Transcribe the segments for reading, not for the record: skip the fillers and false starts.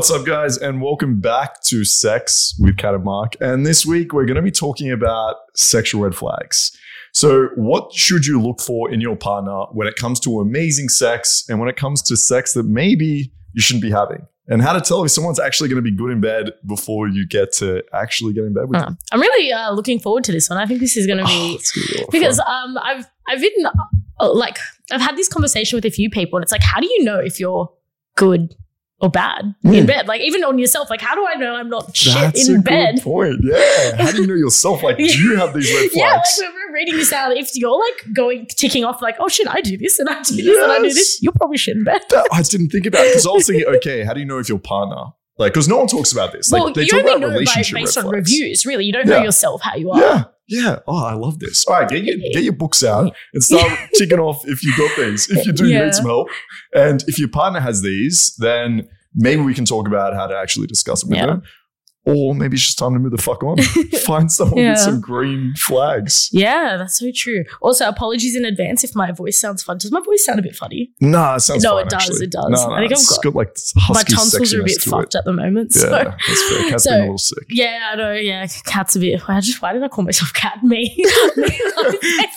What's up, guys, and welcome back to Sex with Kat and Mark. And this week, we're going to be talking about sexual red flags. So what should you look for in your partner when it comes to amazing sex and when it comes to sex that maybe you shouldn't be having? And how to tell if someone's actually going to be good in bed before you get to actually get in bed with them. I'm really looking forward to this one. I think this is going to be because I've had this conversation with a few people, and it's like, how do you know if you're good or bad in bed? Like, even on yourself, like, how do I know I'm not That's a good point. Yeah. How do you know yourself? Like, do you have these red flags? Yeah, like, we're reading this out. If you're like ticking off, like, oh shit, I do this and I do this and I do this, you're probably shit in bed. That I didn't think about it, because I was thinking, okay, how do you know if your partner, like, because no one talks about this. Like, well, they talk about relationship based on reviews, really. You don't know yourself how you are. Yeah. Yeah. Oh, I love this. All right, get your books out and start ticking off if you got these. If you do, you need some help. And if your partner has these, then maybe we can talk about how to actually discuss it with them. Or maybe it's just time to move the fuck on. Find someone with some green flags. Yeah, that's so true. Also, apologies in advance if my voice sounds funny. Does my voice sound a bit funny? Nah, it sounds fine, actually. It does. Nah, I think I've got like husky sexiness. My tonsils are a bit fucked at the moment. Yeah, so. That's fair. Kat's been a little sick. Yeah, I know. Yeah, Kat's a bit. Why did I call myself Kat? Me.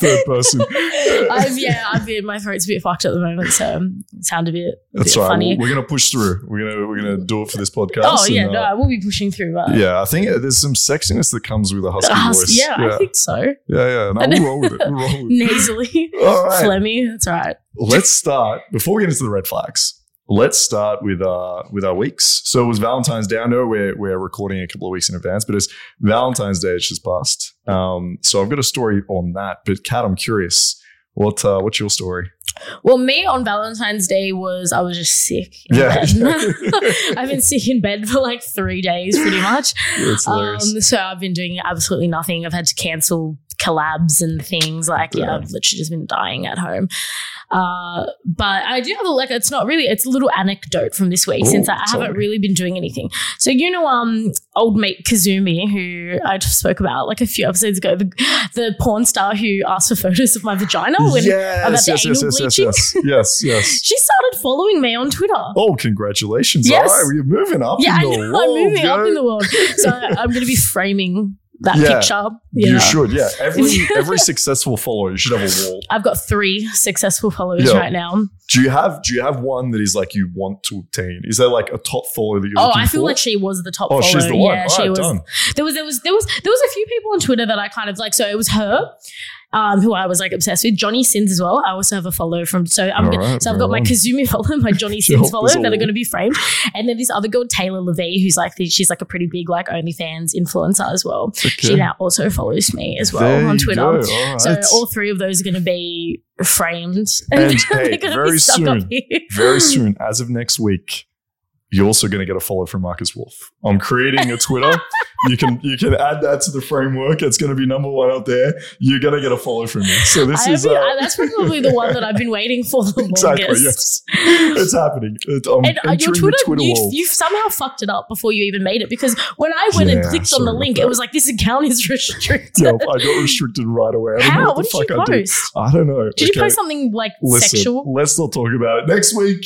Third person. My throat's a bit fucked at the moment, so it sounds a bit funny. We're gonna push through. We're gonna do it for this podcast. Oh yeah, we'll be pushing through. Yeah, I think there's some sexiness that comes with a husky voice. Yeah, I think so. Yeah. No, we'll roll with it. Nasally, right. Phlegmy. That's right. Let's start, before we get into the red flags, let's start with our weeks. So it was Valentine's Day. I know we're recording a couple of weeks in advance, but it's Valentine's Day. It's just passed. So I've got a story on that. But Kat, I'm curious. What's your story? Well, me on Valentine's Day I was just sick in bed. I've been sick in bed for like 3 days pretty much. That's hilarious. So I've been doing absolutely nothing. I've had to cancel collabs and things like, I've literally just been dying at home. But I do have it's a little anecdote from this week, since I haven't really been doing anything. So, old mate Kazumi, who I just spoke about like a few episodes ago, the porn star who asked for photos of my vagina bleaching. Yes. She started following me on Twitter. Oh, congratulations. Yes. All right, you're moving up in the world. I'm moving up in the world. So I'm going to be framing that picture. You should, Every successful follower, you should have a wall. I've got 3 successful followers right now. Do you have one that is like you want to obtain? Is there like a top follower that you're looking for? Oh, I feel like she was the top follower. Oh, she's the one. Yeah, she was. Done. There was a few people on Twitter that I kind of like, so it was her. Who I was like obsessed with, Johnny Sins as well. I also have a follow from, I've got my Kazumi follow, my Johnny Sins follow that are going to be framed, and then this other girl, Taylor Levy, who's like she's like a pretty big like OnlyFans influencer as well. Okay. She now also follows me as well on Twitter. All right. So all 3 of those are going to be framed, and they're going to be stuck up here. Very soon, as of next week, you're also going to get a follow from Markus Wolf. I'm creating a Twitter. You can add that to the framework. It's going to be number 1 out there. You're going to get a follow from me. So this is that's probably the one that I've been waiting for the longest. Exactly. Yes, it's happening. And your Twitter you've somehow fucked it up before you even made it, because when I went and clicked on the link, it was like, this account is restricted. Yep, I got restricted right away. How? What did you post? I don't know. Did you post something like sexual? Let's not talk about it. Next week,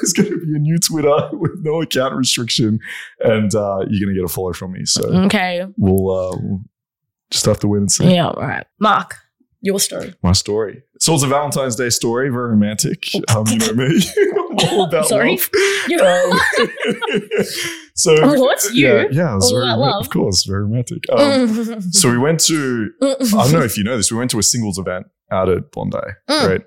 there's going to be a new Twitter with no account restriction, and you're going to get a follow from me. So okay, we'll just have to wait and see. Yeah, all right. Mark, your story. My story. So it's a Valentine's Day story, very romantic. You know me. All about love. So what you? Yeah, all about love. Of course, very romantic. So we went to. I don't know if you know this. We went to a singles event out at Bondi, right?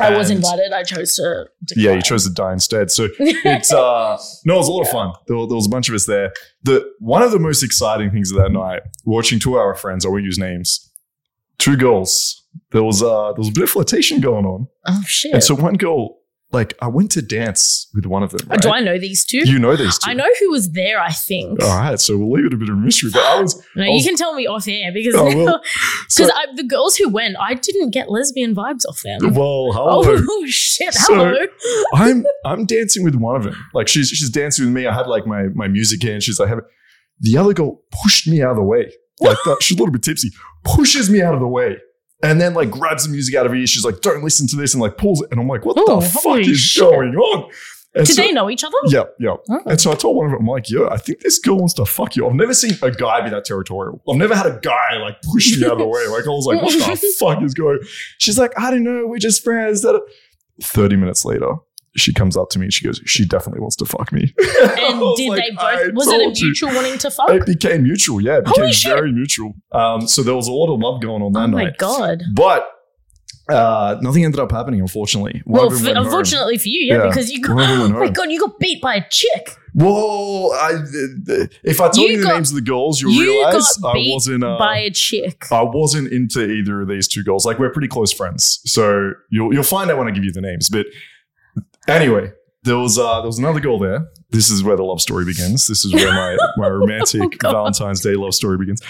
I was invited. I chose to decline. Yeah, you chose to die instead. So it's it was a lot of fun. There was a bunch of us there. One of the most exciting things of that night, watching 2 of our friends, I won't use names, 2 girls. There was a bit of flirtation going on. Oh shit! And so one girl, like, I went to dance with one of them. Right? Do I know these 2? You know these 2. I know who was there, I think. All right. So we'll leave it a bit of a mystery. But you can tell me off air, because the girls who went, I didn't get lesbian vibes off them. Well, hello. Oh, shit. Hello. So I'm dancing with one of them. Like, she's dancing with me. I had like my music in. She's like, the other girl pushed me out of the way. Like, she's a little bit tipsy. Pushes me out of the way. And then like grabs the music out of her ear. She's like, don't listen to this. And like pulls it. And I'm like, what the fuck is going on? And did they know each other? Yeah, yeah. Oh. And so I told one of them, I'm like, yeah, I think this girl wants to fuck you. I've never seen a guy be that territorial. I've never had a guy like push me out of the way. Like I was like, what the fuck is going on? She's like, I don't know. We're just friends. That 30 minutes later, she comes up to me and she goes, she definitely wants to fuck me. And did like, they both, was it a mutual wanting to fuck? It became mutual. Yeah, it became very mutual. So there was a lot of love going on that night. Oh my God. But nothing ended up happening, unfortunately. Well, unfortunately for you, yeah, because you got, oh my God, you got beat by a chick. Well, if I told you the names of the girls, you'll realize I wasn't by a chick. I wasn't into either of these two girls. Like, we're pretty close friends, so you'll find out when I give you the names. But anyway, there was another girl there. This is where the love story begins. This is where my romantic Valentine's Day love story begins.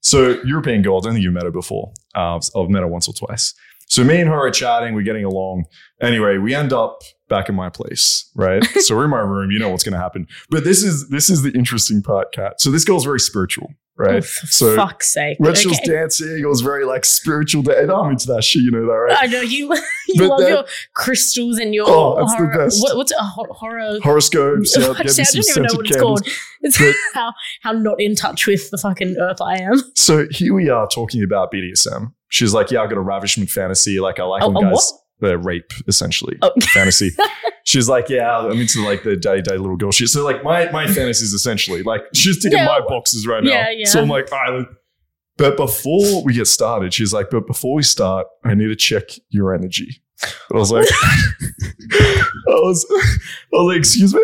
So, European girl. I don't think you've met her before. I've met her once or twice. So me and her are chatting, we're getting along. Anyway, we end up back in my place, right? So we're in my room, you know what's going to happen. But this is the interesting part, Kat. So this girl's very spiritual, right? Oh, so fuck's sake. She was dancing, it was very like spiritual. And I'm into that shit, you know that, right? I know, you love your crystals and your horoscopes. Yeah, I don't even know what it's called. It's how not in touch with the fucking earth I am. So here we are talking about BDSM. She's like, yeah, I've got a ravishment fantasy. Like, I like them guys. They're rape, essentially. Oh. Fantasy. She's like, yeah, I'm into like the day-to-day little girl. She's so like, my fantasies, essentially. Like, she's ticking my boxes right now. Yeah. So I'm like, all right. But before we get started, she's like, but before we start, I need to check your energy. And I was like, I was like, excuse me?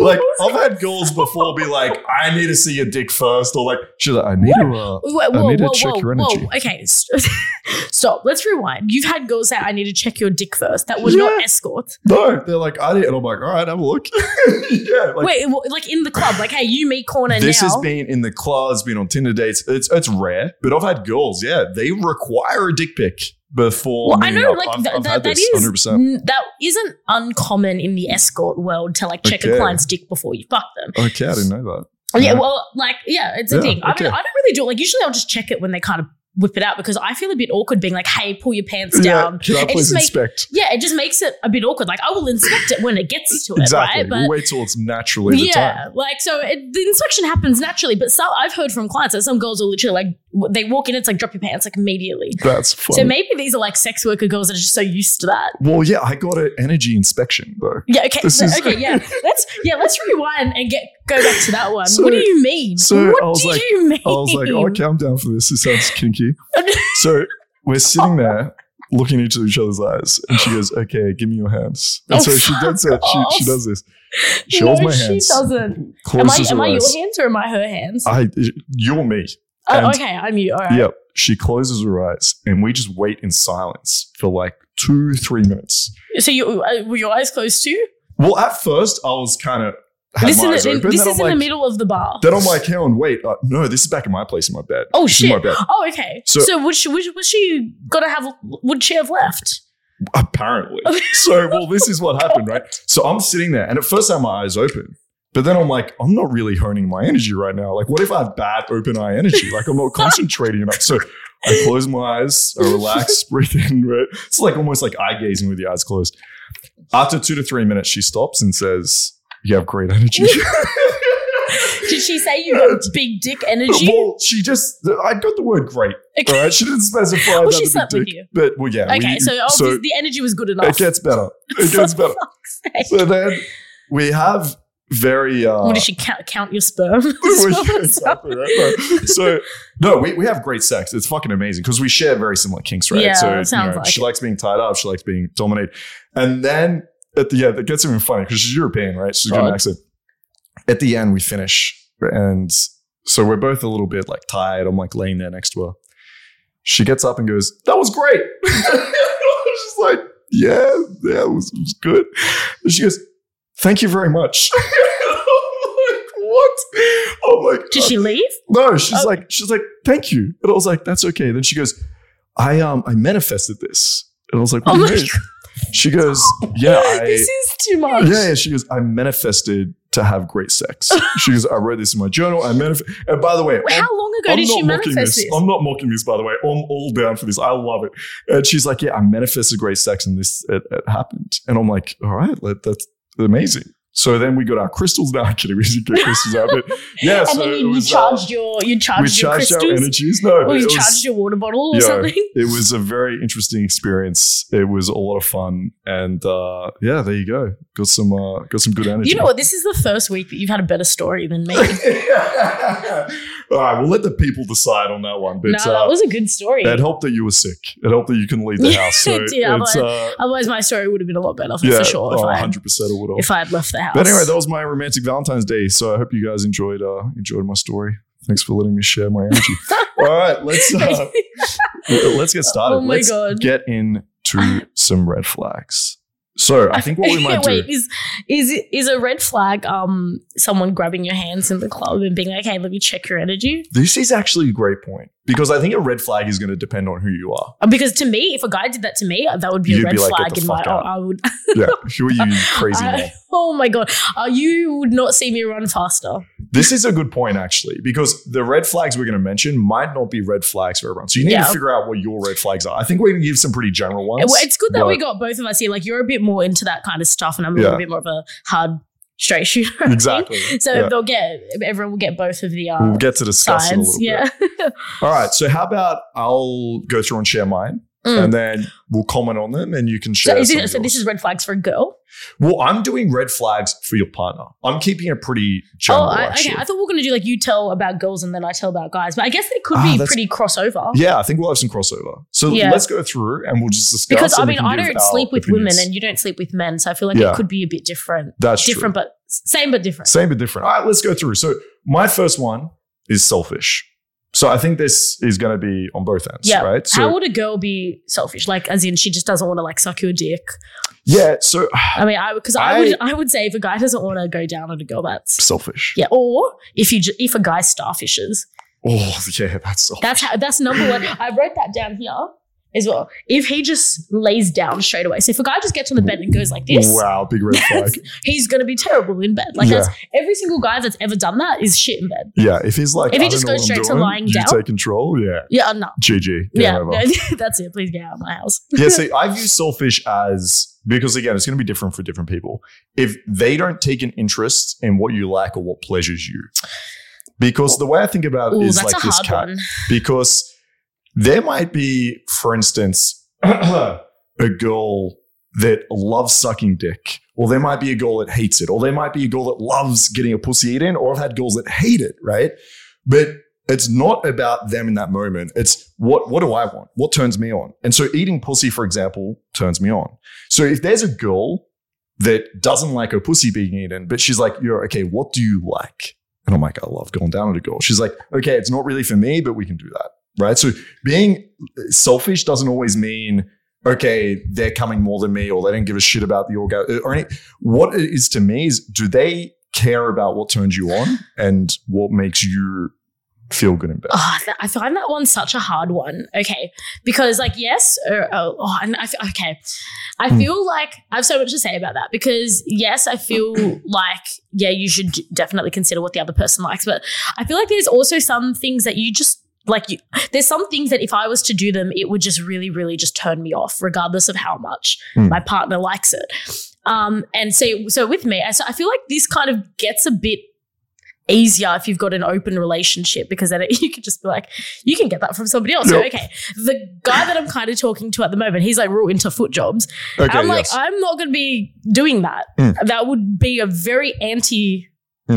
Like, I've had girls before be like, I need to see your dick first, or like, she's like, I need to check your energy. Okay, stop. Let's rewind. You've had girls say, I need to check your dick first. That was not escort. No, they're like, I need, and I'm like, all right, have a look. Yeah. Like, wait, like in the club, like, hey, you, me, corner. This has been in the club. It's been on Tinder dates. It's rare, but I've had girls. Yeah, they require a dick pic. Before, well, I know, up. Like that is 100%. That isn't uncommon in the escort world to like check a client's dick before you fuck them. Okay, I didn't know that. Oh, yeah, well, like it's a thing. Okay. I mean, I don't really do it. Like usually, I'll just check it when they kind of whip it out because I feel a bit awkward being like, "Hey, pull your pants down." Can I please inspect? Yeah, it just makes it a bit awkward. Like I will inspect it when it gets to exactly. it. Exactly. Right? Wait till it's naturally. Yeah, the time. Like so, the inspection happens naturally. But some, I've heard from clients that some girls are literally like. They walk in, it's like, drop your pants, like, immediately. That's funny. So, maybe these are, like, sex worker girls that are just so used to that. Well, yeah, I got an energy inspection, though. Yeah, okay. Let's rewind and go back to that one. So, what do you mean? So what do you mean? I was like, oh, calm down for this. This sounds kinky. So, we're sitting there looking into each other's eyes, and she goes, okay, give me your hands. And so, she does that. She does this. She holds my hands. She doesn't. Am I your hands or am I her hands? You're me. Oh, okay, I'm you. All right. Yep. She closes her eyes and we just wait in silence for like 2-3 minutes. So were your eyes closed too? Well, at first I was kind of This is in the middle of the bar. Then I'm like, hang on, wait. No, this is back in my place in my bed. Oh, shit. My bed. Oh, okay. So would she have left? Apparently. So, well, this is what happened, right? So I'm sitting there and at first I had my eyes open. But then I'm like, I'm not really honing my energy right now. Like, what if I have bad open eye energy? Like, I'm not concentrating enough. So I close my eyes, I relax, breathe in, right? It's like almost like eye gazing with the eyes closed. After 2 to 3 minutes, she stops and says, you have great energy. Did she say you got big dick energy? Well, I got the word great. Okay. All right? She didn't specify that. Well, she slept with you. But, well, yeah. Okay, so the energy was good enough. It gets better. So then we have... Very. What did she count your sperm? Exactly right. So no, we have great sex. It's fucking amazing because we share very similar kinks, right? Yeah, so sounds like she likes being tied up, she likes being dominated, and then at the end, it gets even funny because she's European, right? She's got an accent. At the end, we finish, and so we're both a little bit like tired. I'm like laying there next to her. She gets up and goes, "That was great." I was just like, "Yeah, it was good." And she goes, thank you very much. I'm like, what? I'm like, did she leave? No, she's like, thank you. And I was like, that's okay. Then she goes, I manifested this. And I was like, what do you mean? She goes, yeah, this is too much. Yeah. She goes, I manifested to have great sex. She goes, I wrote this in my journal. And by the way, how long ago did she manifest this? I'm not mocking this, by the way. I'm all down for this. I love it. And she's like, yeah, I manifested great sex and this it happened. And I'm like, all right, that's amazing. So then we got our crystals. No, I'm kidding. We didn't get crystals out. But yeah, and so then you charged your crystals. Our energies. No, or you charged your water bottle or something. It was a very interesting experience. It was a lot of fun, and yeah, there you go. Got some good energy. You know what? This is the first week that you've had a better story than me. All right, we'll let the people decide on that one. But no, that was a good story. It helped that you were sick. It helped that you couldn't leave the house. So yeah, otherwise my story would have been a lot better for sure. 100% it would have. If I had left the house. But anyway, that was my romantic Valentine's Day. So I hope you guys enjoyed my story. Thanks for letting me share my energy. All right, let's get started. Oh my God. Get into some red flags. So I think what we might do is a red flag someone grabbing your hands in the club and being like, "Hey, let me check your energy." This is actually a great point because I think a red flag is going to depend on who you are. Because to me, if a guy did that to me, that would be a red flag in my eyes. I would. Yeah, who are you, crazy man? Oh my God, you would not see me run faster. This is a good point actually because the red flags we're going to mention might not be red flags for everyone. So you need to figure out what your red flags are. I think we're going to give some pretty general ones. It's good that we got both of us here. Like you're a bit more into that kind of stuff and I'm a little bit more of a hard straight shooter. Exactly. So everyone will get both of the we'll get to discuss sides. it a little bit. All right. So how about I'll go through and share mine. Mm. And then we'll comment on them and you can share. So this is red flags for a girl? Well, I'm doing red flags for your partner. I'm keeping it pretty general. Oh, okay. I thought we were going to do like you tell about girls and then I tell about guys. But I guess they could be pretty crossover. Yeah, I think we'll have some crossover. So let's go through and we'll just discuss. Because I mean, I don't sleep with women and you don't sleep with men. So I feel like it could be a bit different. That's different, true. But same but different. Same but different. All right, let's go through. So my first one is selfish. So I think this is going to be on both ends, right? So how would a girl be selfish? Like, as in, she just doesn't want to like suck your dick. Yeah. So I mean, I would say if a guy doesn't want to go down on a girl, that's selfish. Yeah. Or if a guy starfishes. Oh yeah, that's selfish. That's number one. I wrote that down here as well. If he just lays down straight away. So if a guy just gets on the bed and goes like this. Wow, big red flag. He's going to be terrible in bed. Like that's every single guy that's ever done that is shit in bed. Yeah, if he's like, if he just goes straight to lying down. You take control, yeah, no. GG. Yeah, no, that's it. Please get out of my house. Yeah, see, I view selfish as, because again, it's going to be different for different people. If they don't take an interest in what you like or what pleasures you. Because the way I think about it is like this cat. One. Because there might be, for instance, a girl that loves sucking dick, or there might be a girl that hates it, or there might be a girl that loves getting a pussy eaten, or I've had girls that hate it, right? But it's not about them in that moment. It's what do I want? What turns me on? And so eating pussy, for example, turns me on. So if there's a girl that doesn't like her pussy being eaten, but she's like, "Yo, okay, what do you like?" And I'm like, "I love going down on a girl." She's like, "Okay, it's not really for me, but we can do that." Right? So being selfish doesn't always mean, okay, they're coming more than me or they don't give a shit about the orgasm or anything. What it is to me is, do they care about what turns you on and what makes you feel good and bad? Oh, I find that one such a hard one. Okay. Because like, yes, I feel like I have so much to say about that because yes, I feel like, yeah, you should definitely consider what the other person likes. But I feel like there's also some things that you just, like you, there's some things that if I was to do them, it would just really, really just turn me off regardless of how much my partner likes it. And so with me, I feel like this kind of gets a bit easier if you've got an open relationship because then you can just be like, you can get that from somebody else. Yep. So, okay, the guy that I'm kind of talking to at the moment, he's like real into foot jobs. Okay, I'm like, I'm not going to be doing that. That would be a very anti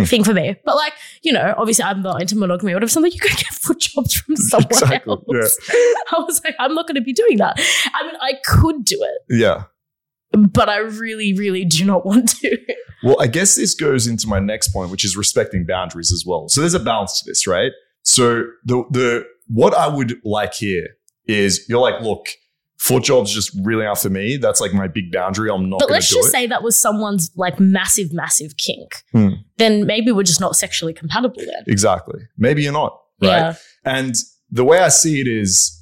thing for me. But like, you know, obviously I'm not into monogamy or whatever, so I'm like, you could get foot jobs from someone else. Yeah. I was like, I'm not going to be doing that. I mean, I could do it. Yeah. But I really, really do not want to. Well, I guess this goes into my next point, which is respecting boundaries as well. So there's a balance to this, right? So the what I would like here is you're like, look, foot jobs just really aren't for me. That's like my big boundary. I'm not going to do it. But let's just say that was someone's like massive, massive kink. Then maybe we're just not sexually compatible then. Exactly. Maybe you're not, right? Yeah. And the way I see it is,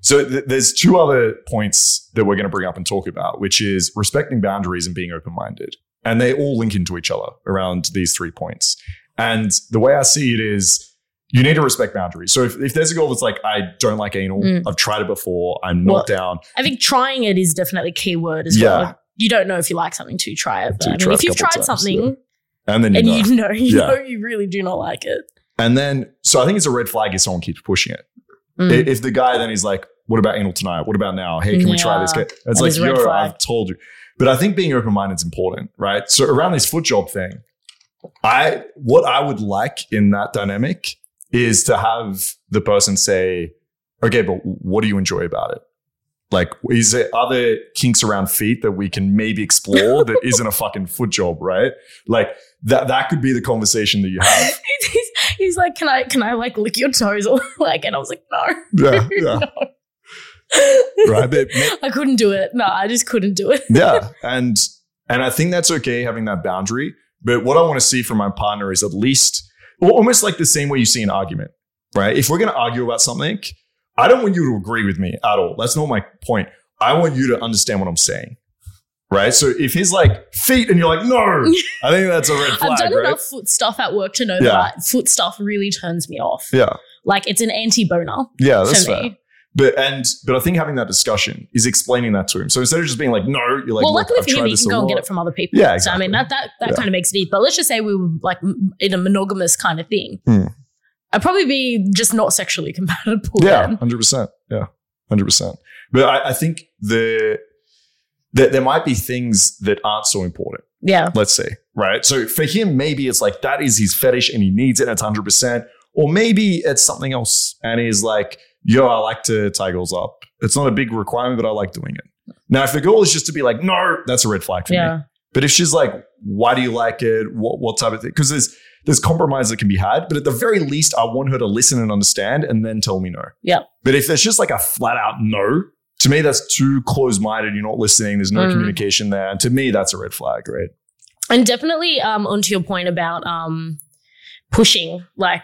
so there's two other points that we're going to bring up and talk about, which is respecting boundaries and being open-minded. And they all link into each other around these 3 points. And the way I see it is, you need to respect boundaries. So if there's a girl that's like, I don't like anal, I've tried it before, I'm not down. I think trying it is definitely a key word as well. you don't know if you like something to try it. But I mean, if you've tried something and then you know you really do not like it. And then, so I think it's a red flag if someone keeps pushing it. Mm. If the guy then is like, what about anal tonight? What about now? Hey, can we try this? It's like, yo, I've told you. But I think being open-minded is important, right? So around this foot job thing, what I would like in that dynamic is to have the person say, okay, but what do you enjoy about it? Like, is there other kinks around feet that we can maybe explore that isn't a fucking foot job, right? Like that could be the conversation that you have. He's like, can I like lick your toes? Or like, and I was like, no. Yeah. No. Right, babe? I couldn't do it. No, I just couldn't do it. Yeah. And I think that's okay having that boundary. But what I want to see from my partner is at least almost like the same way you see an argument, right? If we're going to argue about something, I don't want you to agree with me at all. That's not my point. I want you to understand what I'm saying, right? So if he's like feet and you're like, no, I think that's a red flag. I've done enough foot stuff at work to know that foot stuff really turns me off. Yeah. Like it's an anti-boner. Yeah, that's fair. But I think having that discussion is explaining that to him. So instead of just being like, no, you're like, well, luckily for him, you can go and get it from other people. Yeah, exactly. So I mean, that kind of makes it easy. But let's just say we were like in a monogamous kind of thing. Mm. I'd probably be just not sexually compatible. Yeah, then. 100%. Yeah, 100%. But I think that there might be things that aren't so important. Yeah. Let's say, right? So for him, maybe it's like that is his fetish and he needs it and it's 100%. Or maybe it's something else and he's like, yo, I like to tie girls up. It's not a big requirement, but I like doing it. Now, if the girl is just to be like, no, that's a red flag for me. But if she's like, why do you like it? What type of thing? Because there's compromise that can be had. But at the very least, I want her to listen and understand and then tell me no. Yeah. But if there's just like a flat out no, to me, that's too closed-minded. You're not listening. There's no communication there. And to me, that's a red flag, right? And definitely onto your point about pushing. Like,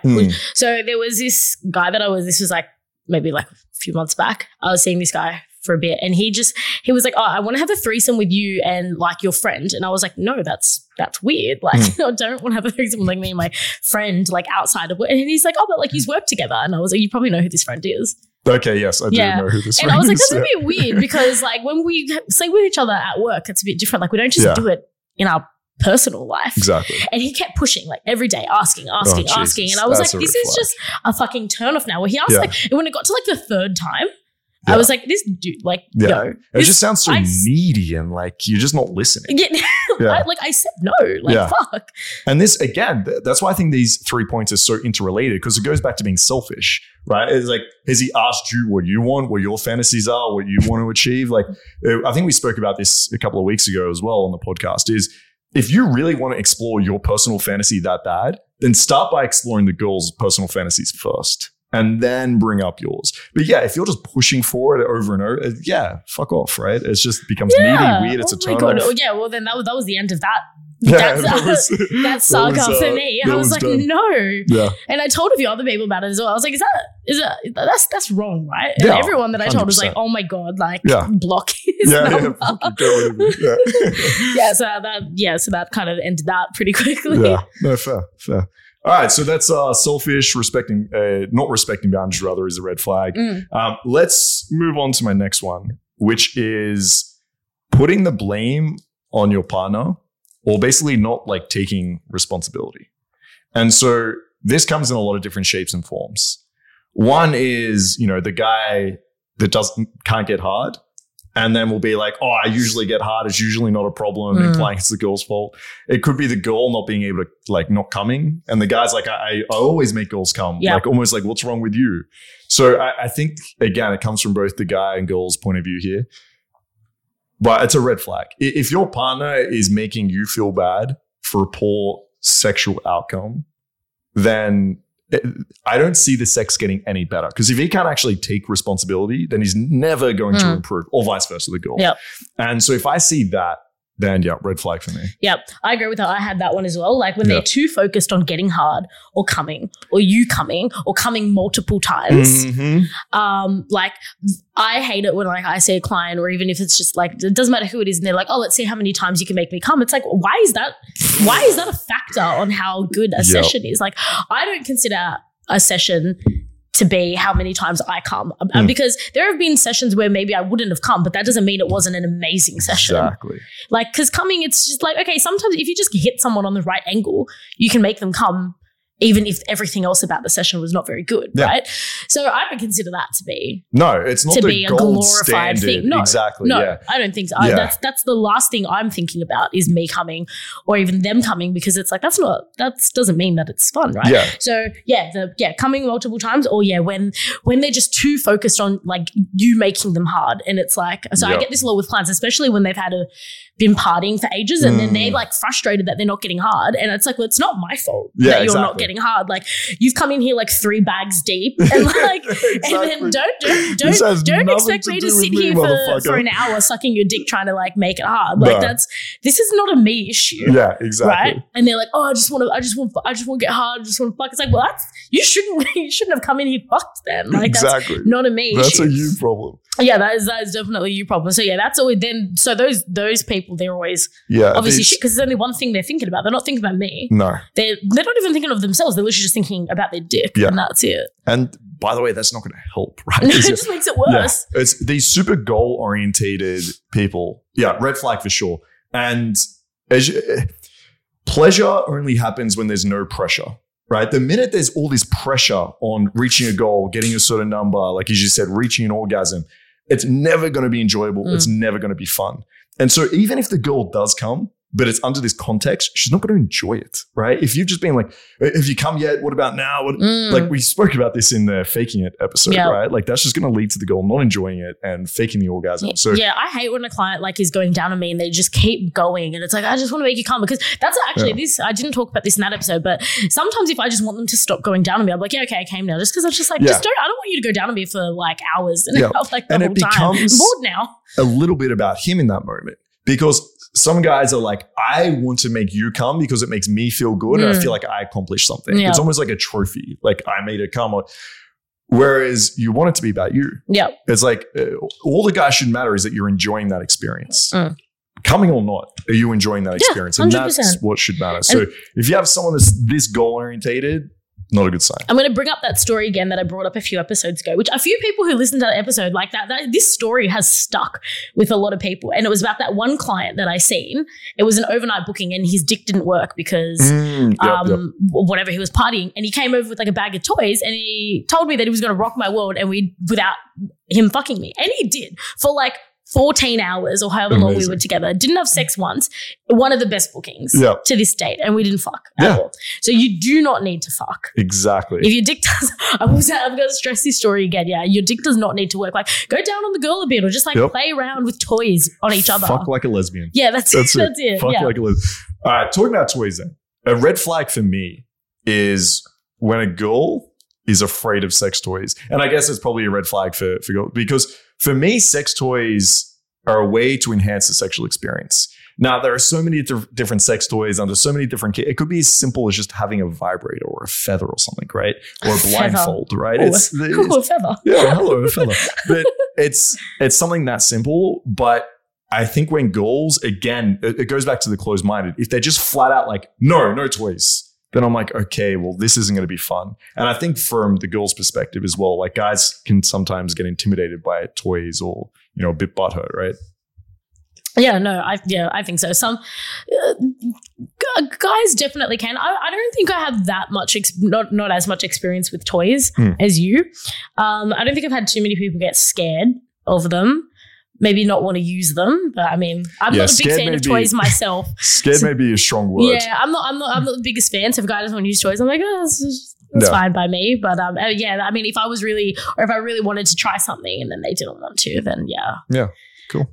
so there was this guy that this was like, maybe like a few months back, I was seeing this guy for a bit and he was like, oh, I want to have a threesome with you and like your friend. And I was like, no, that's weird. Like, I don't want to have a threesome with like me and my friend, like outside of work. And he's like, oh, but like you work together. And I was like, you probably know who this friend is. Okay, yes, I do know who this friend is. And I was like, that's a bit weird because like when we sleep with each other at work, it's a bit different. Like we don't just do it in our personal life. Exactly. And he kept pushing like every day, asking. And I was like, this is just a fucking turn off now. Where he asked like, when it got to like the third time, I was like, this dude, like, yo. It just sounds so needy and like, you're just not listening. Yeah. I said no, like fuck. And this, again, that's why I think these 3 points are so interrelated because it goes back to being selfish, right? It's like, has he asked you what you want, what your fantasies are, what you want to achieve? Like, I think we spoke about this a couple of weeks ago as well on the podcast is, if you really want to explore your personal fantasy that bad, then start by exploring the girl's personal fantasies first and then bring up yours. But yeah, if you're just pushing for it over and over, fuck off, right? It just becomes needy, weird. It's a turn off. Yeah, well then that was the end of that. Yeah, that saga for me. I was like, done. No. Yeah. And I told a few other people about it as well. I was like, that's wrong, right? And everyone that I told 100%. Was like, oh my God, like block his number. So that kind of ended that pretty quickly. Yeah. No, fair. All right. So that's selfish, not respecting boundaries rather is a red flag. Let's move on to my next one, which is putting the blame on your partner. Or basically not like taking responsibility. And so this comes in a lot of different shapes and forms. One is, you know, the guy that can't get hard and then will be like, oh, I usually get hard. It's usually not a problem, implying it's the girl's fault. It could be the girl not being able to, like not coming. And the guy's like, I always make girls come. Yeah. Like almost like, what's wrong with you? So I think, again, it comes from both the guy and girl's point of view here. But it's a red flag. If your partner is making you feel bad for a poor sexual outcome, then I don't see the sex getting any better. Because if he can't actually take responsibility, then he's never going to improve, or vice versa, the girl. Yep. And so if I see that, then red flag for me. Yep. I agree with that. I had that one as well. Like when they're too focused on getting hard or coming or you coming or coming multiple times. Mm-hmm. Like I hate it when like I see a client or even if it's just like, it doesn't matter who it is. And they're like, oh, let's see how many times you can make me come. It's like, why is that a factor on how good a session is? Like I don't consider a session to be how many times I come. Because there have been sessions where maybe I wouldn't have come, but that doesn't mean it wasn't an amazing session. Exactly. Like, because coming, it's just like, okay, sometimes if you just hit someone on the right angle, you can make them come even if everything else about the session was not very good, right? So I would consider that to be a glorified standard thing. No, exactly. No, yeah. I don't think so. That's the last thing I'm thinking about is me coming or even them coming, because it's like that doesn't mean that it's fun, right? Yeah. So coming multiple times or when they're just too focused on like you making them hard, and it's like I get this a lot with clients, especially when they've been partying for ages and then they're like frustrated that they're not getting hard, and it's like, well, it's not my fault that you're not getting hard. Like, you've come in here like 3 bags deep and like and then don't expect me to sit here for an hour sucking your dick trying to like make it hard. Like this is not a me issue. Yeah, exactly. Right? And they're like, oh, I just want to get hard, I just want to fuck. It's like, well, you shouldn't have come in here fucked then. Like that's not a me issue. That's a you problem. Yeah, that is definitely your problem. So yeah, that's always then. So those people, they're always obviously shit, because there's only one thing they're thinking about. They're not thinking about me. No, they're not even thinking of themselves. They're literally just thinking about their dick, and that's it. And by the way, that's not going to help, right? No, it just makes it worse. Yeah. It's these super goal oriented people. Yeah, red flag for sure. And pleasure only happens when there's no pressure. Right? The minute there's all this pressure on reaching a goal, getting a certain number, like you just said, reaching an orgasm, it's never going to be enjoyable. Mm. It's never going to be fun. And so even if the girl does come, but it's under this context, she's not going to enjoy it, right? If you've just been like, have you come yet? What about now? Like we spoke about this in the faking it episode, right? Like that's just going to lead to the girl not enjoying it and faking the orgasm. Yeah, so I hate when a client like is going down on me and they just keep going. And it's like, I just want to make you come, because that's actually this. I didn't talk about this in that episode, but sometimes if I just want them to stop going down on me, I'm like, yeah, okay, I came now. Just because I'm just like, I don't want you to go down on me for like hours and like the whole time. I'm bored now. A little bit about him in that moment, because some guys are like, I want to make you come because it makes me feel good and I feel like I accomplished something. Yeah. It's almost like a trophy. Like I made it come. Whereas you want it to be about you. Yeah. It's like all the guys should matter is that you're enjoying that experience. Mm. Coming or not, are you enjoying that experience? And 100%. That's what should matter. So if you have someone that's this goal orientated, not a good sign. I'm going to bring up that story again that I brought up a few episodes ago, which a few people who listened to that episode like that this story has stuck with a lot of people. And it was about that one client that I seen. It was an overnight booking and his dick didn't work because whatever, he was partying, and he came over with like a bag of toys and he told me that he was going to rock my world without him fucking me. And he did for like 14 hours or however long we were together. Didn't have sex once. One of the best bookings to this date. And we didn't fuck at all. So you do not need to fuck. Exactly. If your dick does, I'm going to stress this story again. Yeah. Your dick does not need to work. Like go down on the girl a bit or just like play around with toys on each other. Fuck like a lesbian. Yeah. That's it. That's it. Fuck like a lesbian. All right. Talking about toys then. A red flag for me is when a girl is afraid of sex toys. And I guess it's probably a red flag for girls, because for me, sex toys are a way to enhance the sexual experience. Now, there are so many different sex toys under so many different... It could be as simple as just having a vibrator or a feather or something, right? Or a blindfold, right? It's a feather. Yeah, hello, a feather. But it's something that simple. But I think when girls, again, it goes back to the closed-minded. If they're just flat out like, no toys, then I'm like, okay, well, this isn't going to be fun. And I think from the girl's perspective as well, like guys can sometimes get intimidated by toys or, you know, a bit butthurt, right? Yeah, no, I think so. Some guys definitely can. I don't think I have that much, not as much experience with toys as you. I don't think I've had too many people get scared of them. Maybe not want to use them, but I mean, I'm not a big fan of toys myself. Scared may be a strong word. Yeah, I'm not the biggest fan. So if a guy doesn't want to use toys, I'm like, oh, that's fine by me. But I mean, if I really wanted to try something and then they didn't want to, then yeah. Yeah, cool.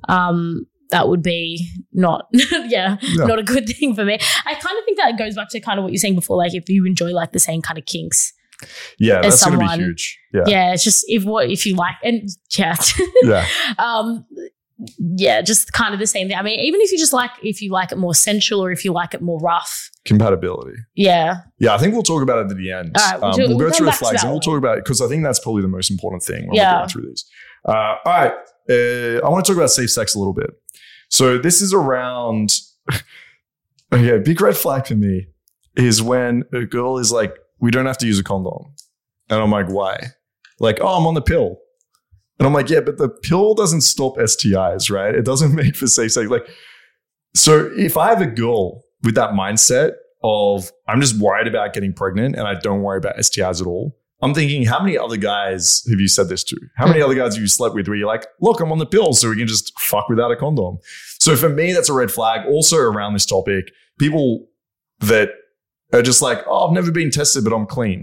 That would be not a good thing for me. I kind of think that goes back to kind of what you're saying before, like if you enjoy like the same kind of kinks. Yeah, that's going to be huge. Yeah. Yeah, it's just if you like and yeah. Yeah, just kind of the same thing. I mean, even if you like it more sensual or if you like it more rough. Compatibility. Yeah. Yeah, I think we'll talk about it at the end. All right, we'll go through the flags and we'll talk about it, because I think that's probably the most important thing when we're going through these. All right. I want to talk about safe sex a little bit. So this is around big red flag for me is when a girl is like, we don't have to use a condom. And I'm like, why? like, oh, I'm on the pill. And I'm like, yeah, but the pill doesn't stop STIs, right? It doesn't make for safe sex. Like, so if I have a girl with that mindset of I'm just worried about getting pregnant and I don't worry about STIs at all, I'm thinking, how many other guys have you said this to? How many other guys have you slept with where you're like, look, I'm on the pill, so we can just fuck without a condom? So for me, that's a red flag. Also around this topic, people that are just like, oh, I've never been tested, but I'm clean.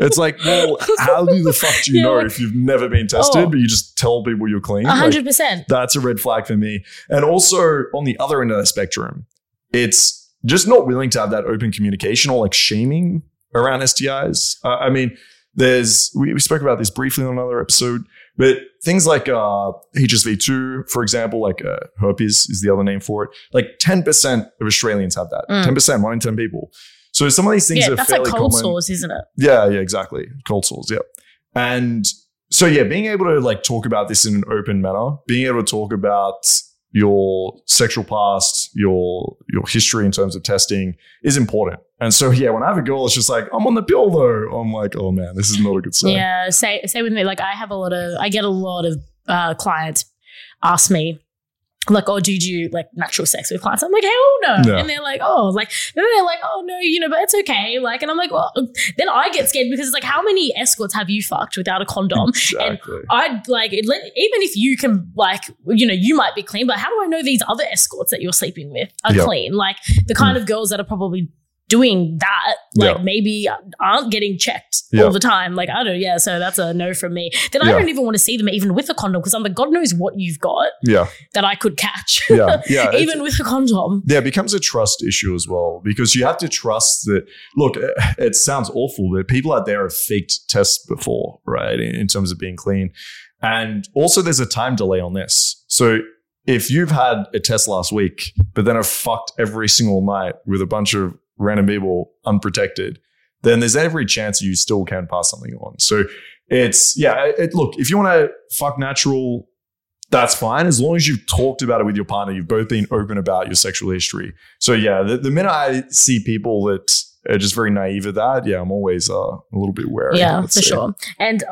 It's like, well, how do the fuck do you know if you've never been tested, but you just tell people you're clean? 100%. Like, that's a red flag for me. And also on the other end of that spectrum, it's just not willing to have that open communication or like shaming around STIs. I mean, there's, we spoke about this briefly on another episode, but things like HSV2, for example, like herpes is the other name for it. Like 10% of Australians have that. 10%, 1 in 10 people. So some of these things are fairly common. Yeah, that's like cold sores, isn't it? Yeah, exactly. Cold sores, yeah. And so, yeah, being able to like talk about this in an open manner, being able to talk about your sexual past, your history in terms of testing is important. And so, yeah, when I have a girl, it's just like, I'm on the pill though. I'm like, oh man, this is not a good sign. Yeah, say with me, like I get a lot of clients ask me, like, oh, did you like natural sex with clients? I'm like, hell no. And they're like, oh, like, and then they're like, oh no, you know, but it's okay. Like, and I'm like, well, then I get scared because it's like, how many escorts have you fucked without a condom? Exactly. And I'd like, even if you can, like, you know, you might be clean, but how do I know these other escorts that you're sleeping with are clean? Like the kind of girls that are probably doing that, like maybe aren't getting checked all the time. Like, I don't, so that's a no from me. Then I don't even want to see them even with a condom because I'm like, God knows what you've got that I could catch even with a condom. Yeah, it becomes a trust issue as well because you have to trust that, look, it sounds awful, but people out there have faked tests before, right, in terms of being clean. And also there's a time delay on this. So if you've had a test last week, but then I've fucked every single night with a bunch of random people unprotected, then there's every chance you still can pass something on. So it's, look, if you want to fuck natural, that's fine. As long as you've talked about it with your partner, you've both been open about your sexual history. So yeah, the minute I see people that are just very naive of that, I'm always a little bit wary. Yeah, for sure. And,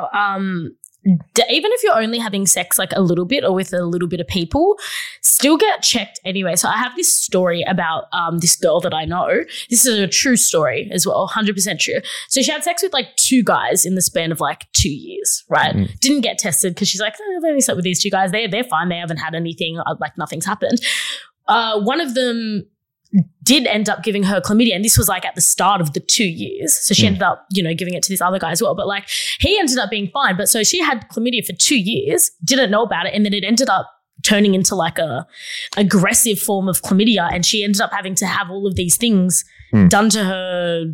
even if you're only having sex like a little bit or with a little bit of people, still get checked anyway. So I have this story about this girl that I know. This is a true story as well, 100% true. So she had sex with like 2 guys in the span of like 2 years, right? Didn't get tested because she's like, I've only slept with these 2 guys. They're fine. They haven't had anything. Like nothing's happened. One of them did end up giving her chlamydia, and this was like at the start of the 2 years. So she ended up, you know, giving it to this other guy as well. But like he ended up being fine. But so she had chlamydia for 2 years, didn't know about it, and then it ended up turning into like a aggressive form of chlamydia, and she ended up having to have all of these things done to her.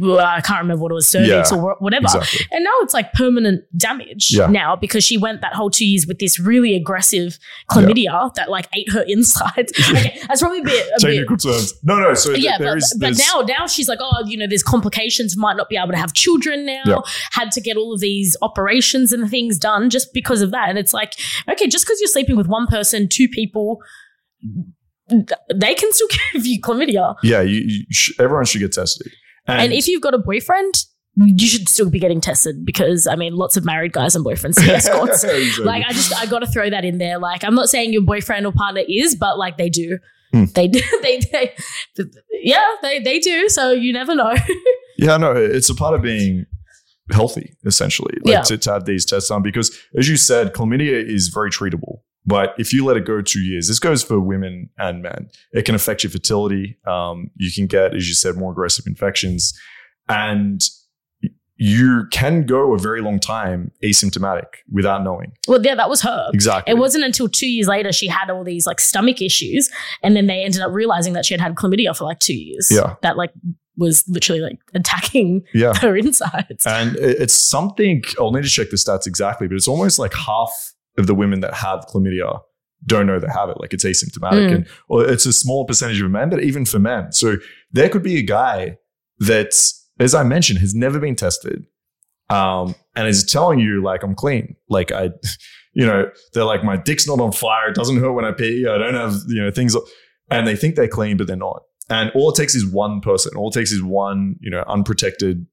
Well, I can't remember what it was, cervix or whatever. Exactly. And now it's like permanent damage now because she went that whole 2 years with this really aggressive chlamydia that like ate her insides. Okay, that's probably a bit... Technical terms. No. So now she's like, oh, you know, there's complications, might not be able to have children now, had to get all of these operations and things done just because of that. And it's like, okay, just because you're sleeping with 1 person, 2 people... they can still give you chlamydia. Yeah, everyone should get tested. And if you've got a boyfriend, you should still be getting tested because, I mean, lots of married guys and boyfriends see escorts. Exactly. Like, I got to throw that in there. Like, I'm not saying your boyfriend or partner is, but like they do. They do. So you never know. It's a part of being healthy, essentially, like to have these tests on because, as you said, chlamydia is very treatable. But if you let it go 2 years, this goes for women and men. It can affect your fertility. You can get, as you said, more aggressive infections. And you can go a very long time asymptomatic without knowing. Well, yeah, that was her. Exactly. It wasn't until 2 years later she had all these like stomach issues. And then they ended up realizing that she had chlamydia for like 2 years. Yeah. That like was literally like attacking her insides. And it's something, I'll need to check the stats exactly, but it's almost like half of the women that have chlamydia don't know they have it. Like it's asymptomatic and or it's a small percentage of men, but even for men. So there could be a guy that, as I mentioned, has never been tested and is telling you like, I'm clean. Like I, you know, they're like, my dick's not on fire. It doesn't hurt when I pee. I don't have, you know, things. And they think they're clean, but they're not. And all it takes is 1 person. All it takes is 1, you know, unprotected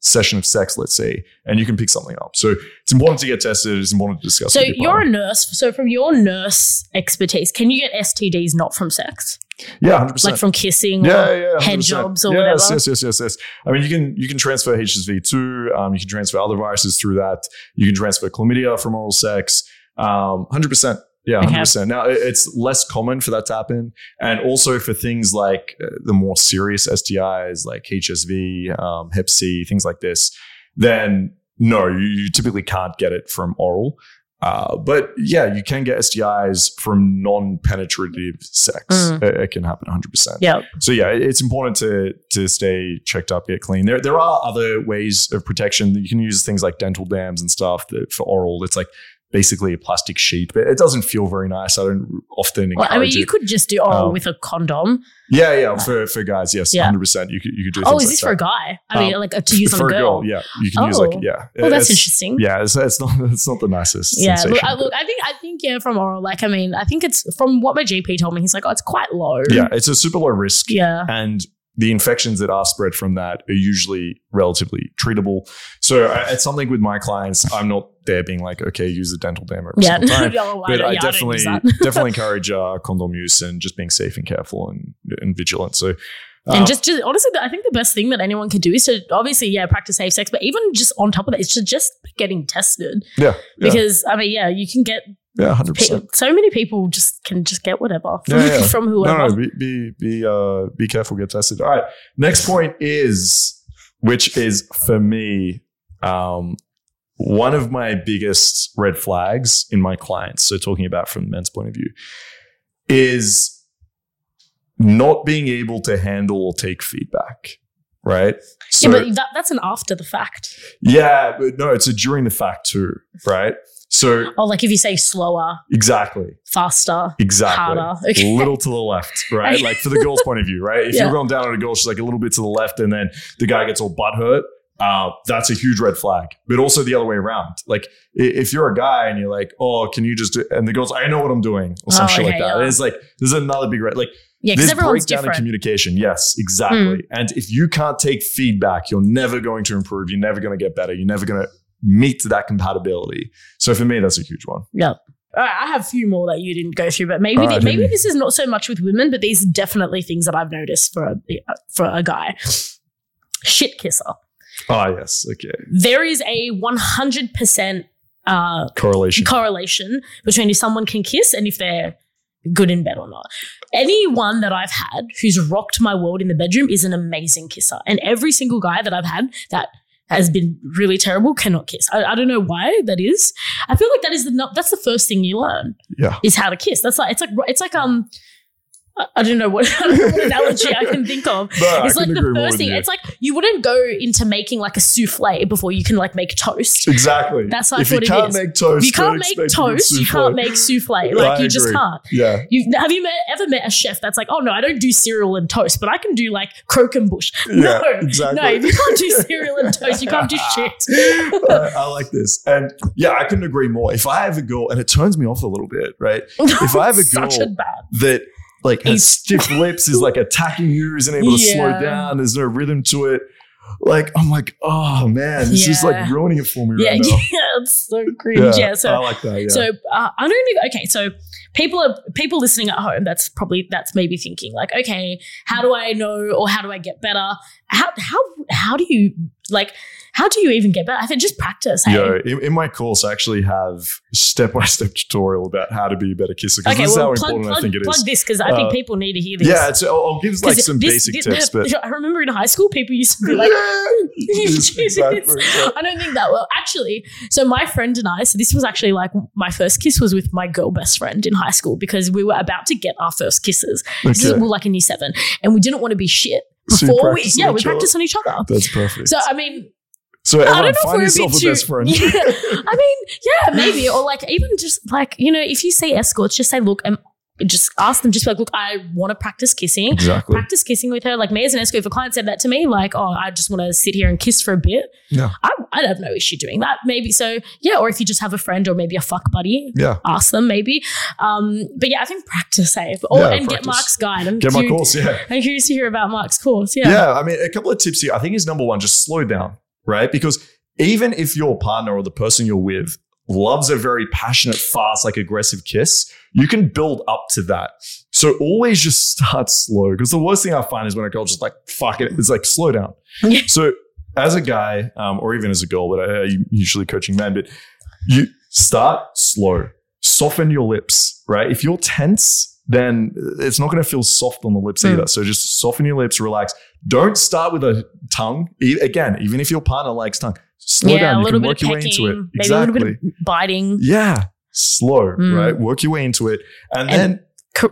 session of sex, let's say, and you can pick something up. So it's important to get tested. It's important to discuss. So you're a nurse. So from your nurse expertise, can you get STDs not from sex? Yeah, 100%. Like from kissing or head jobs or whatever? Yes. I mean, you can transfer HSV2. You can transfer other viruses through that. You can transfer chlamydia from oral sex. 100%. Yeah, 100%. Now, it's less common for that to happen. And also for things like the more serious STIs like HSV, Hep C, things like this, then no, you typically can't get it from oral. But yeah, you can get STIs from non-penetrative sex. Mm. It can happen 100%. Yeah. So yeah, it's important to stay checked up, get clean. There are other ways of protection that you can use, things like dental dams and stuff that for oral. It's like basically a plastic sheet, but it doesn't feel very nice. I don't often encourage it. You could just do oral with a condom. Yeah, for guys, yes, yeah. 100%. You could do things like that. Oh, is this for a guy? I mean, like to use on a girl. Yeah, you can use Well, that's interesting. Yeah, it's not the nicest sensation. Yeah, look, I think from oral, like, I mean, I think it's from what my GP told me, he's like, it's quite low. Yeah, it's a super low risk. Yeah. And the infections that are spread from that are usually relatively treatable. So it's something with my clients, I'm not there being like, okay, use a dental dam every single time. But I definitely encourage condom use and just being safe and careful and vigilant. So, and just honestly, I think the best thing that anyone can do is to obviously, practice safe sex, but even just on top of that, it's just getting tested. Yeah. Because, I mean, you can get... Yeah, 100%. So many people can get whatever from whoever. No, be careful, get tested. All right. Next point is for me, one of my biggest red flags in my clients. So talking about from the men's point of view is not being able to handle or take feedback. Right? So, yeah, but that's an after the fact. Yeah, but no, it's a during the fact too, right? So, like if you say slower, exactly, faster, exactly, harder, okay. A little to the left, right? Like for the girl's point of view, right? If you're going down on a girl, she's like a little bit to the left, and then the guy gets all butthurt. That's a huge red flag. But also the other way around. Like if you're a guy and you're like, oh, can you just do? And the girl's, I know what I'm doing, or some shit like that. Yeah. And it's like there's another big red, like this breakdown in communication. Yes, exactly. And if you can't take feedback, you're never going to improve. You're never going to get better. You're never going to meet that compatibility. So for me, that's a huge one. Yeah. All right, I have a few more that you didn't go through, but maybe this is not so much with women, but these are definitely things that I've noticed for a guy. Shit kisser. Oh, yes. Okay. There is a 100% correlation between if someone can kiss and if they're good in bed or not. Anyone that I've had who's rocked my world in the bedroom is an amazing kisser. And every single guy that I've had that has been really terrible, cannot kiss. I don't know why that is. I feel like that's the first thing you learn. Yeah, is how to kiss. That's like it's like I don't know what analogy I can think of. No, it's like the first thing. It's like you wouldn't go into making like a souffle before you can like make toast. Exactly. That's what I thought it is. You can't make souffle. Like I just can't. Yeah. Have you ever met a chef that's like, oh no, I don't do cereal and toast, but I can do like croquembouche. No, yeah, exactly. No, if you can't do cereal and toast, you can't do shit. I like this. And yeah, I couldn't agree more. If I have a girl, and it turns me off a little bit, right? If I have a girl that like has stiff lips, is like attacking you, isn't able to slow down, there's no rhythm to it. Like, I'm like, oh man, this is like ruining it for me right now. Yeah, it's so cringe. Yeah, so I like that. Yeah. So I don't even, okay, so people listening at home, that's maybe thinking like, okay, how do I know or how do I get better? How do you like, how do you even get better? I think just practice. Hey? Yo, in my course, I actually have a step-by-step tutorial about how to be a better kisser. Okay, this is how important I think it is. Plug this because I think people need to hear this. Yeah, I'll give like some basic tips. But I remember in high school, people used to be like, I don't think that well. Actually, so my friend and I, so this was actually like my first kiss was with my girl best friend in high school because we were about to get our first kisses. Okay. This is, we were like in year 7 and we didn't want to be shit. Before we practice on each other. That's perfect. So, I mean... So everyone find yourself a best friend. Yeah, I mean, yeah, maybe. Or like even just like, you know, if you see escorts, just say, look, just ask them, just be like, look, I want to practice kissing. Exactly. Practice kissing with her. Like me as an escort, if a client said that to me, like, oh, I just want to sit here and kiss for a bit. Yeah. I'd have no issue doing that. Maybe. So yeah. Or if you just have a friend or maybe a fuck buddy, yeah, ask them maybe. But yeah, I think practice, eh? Or, yeah, and practice. Get Mark's guide. Get my course. Yeah. I'm curious to hear about Mark's course. Yeah. Yeah. I mean, a couple of tips here. I think is number one, just slow down, right? Because even if your partner or the person you're with loves a very passionate, fast, like aggressive kiss, you can build up to that. So always just start slow. Because the worst thing I find is when a girl just like, fuck it, it's like, slow down. So as a guy, or even as a girl, but I'm usually coaching men, but you start slow, soften your lips, right? If you're tense, then it's not going to feel soft on the lips either. So just soften your lips, relax. Don't start with a tongue. Again, even if your partner likes tongue, slow down. You can work your way into it. Exactly. Maybe a little bit of biting. Yeah. Slow, right? Work your way into it. And then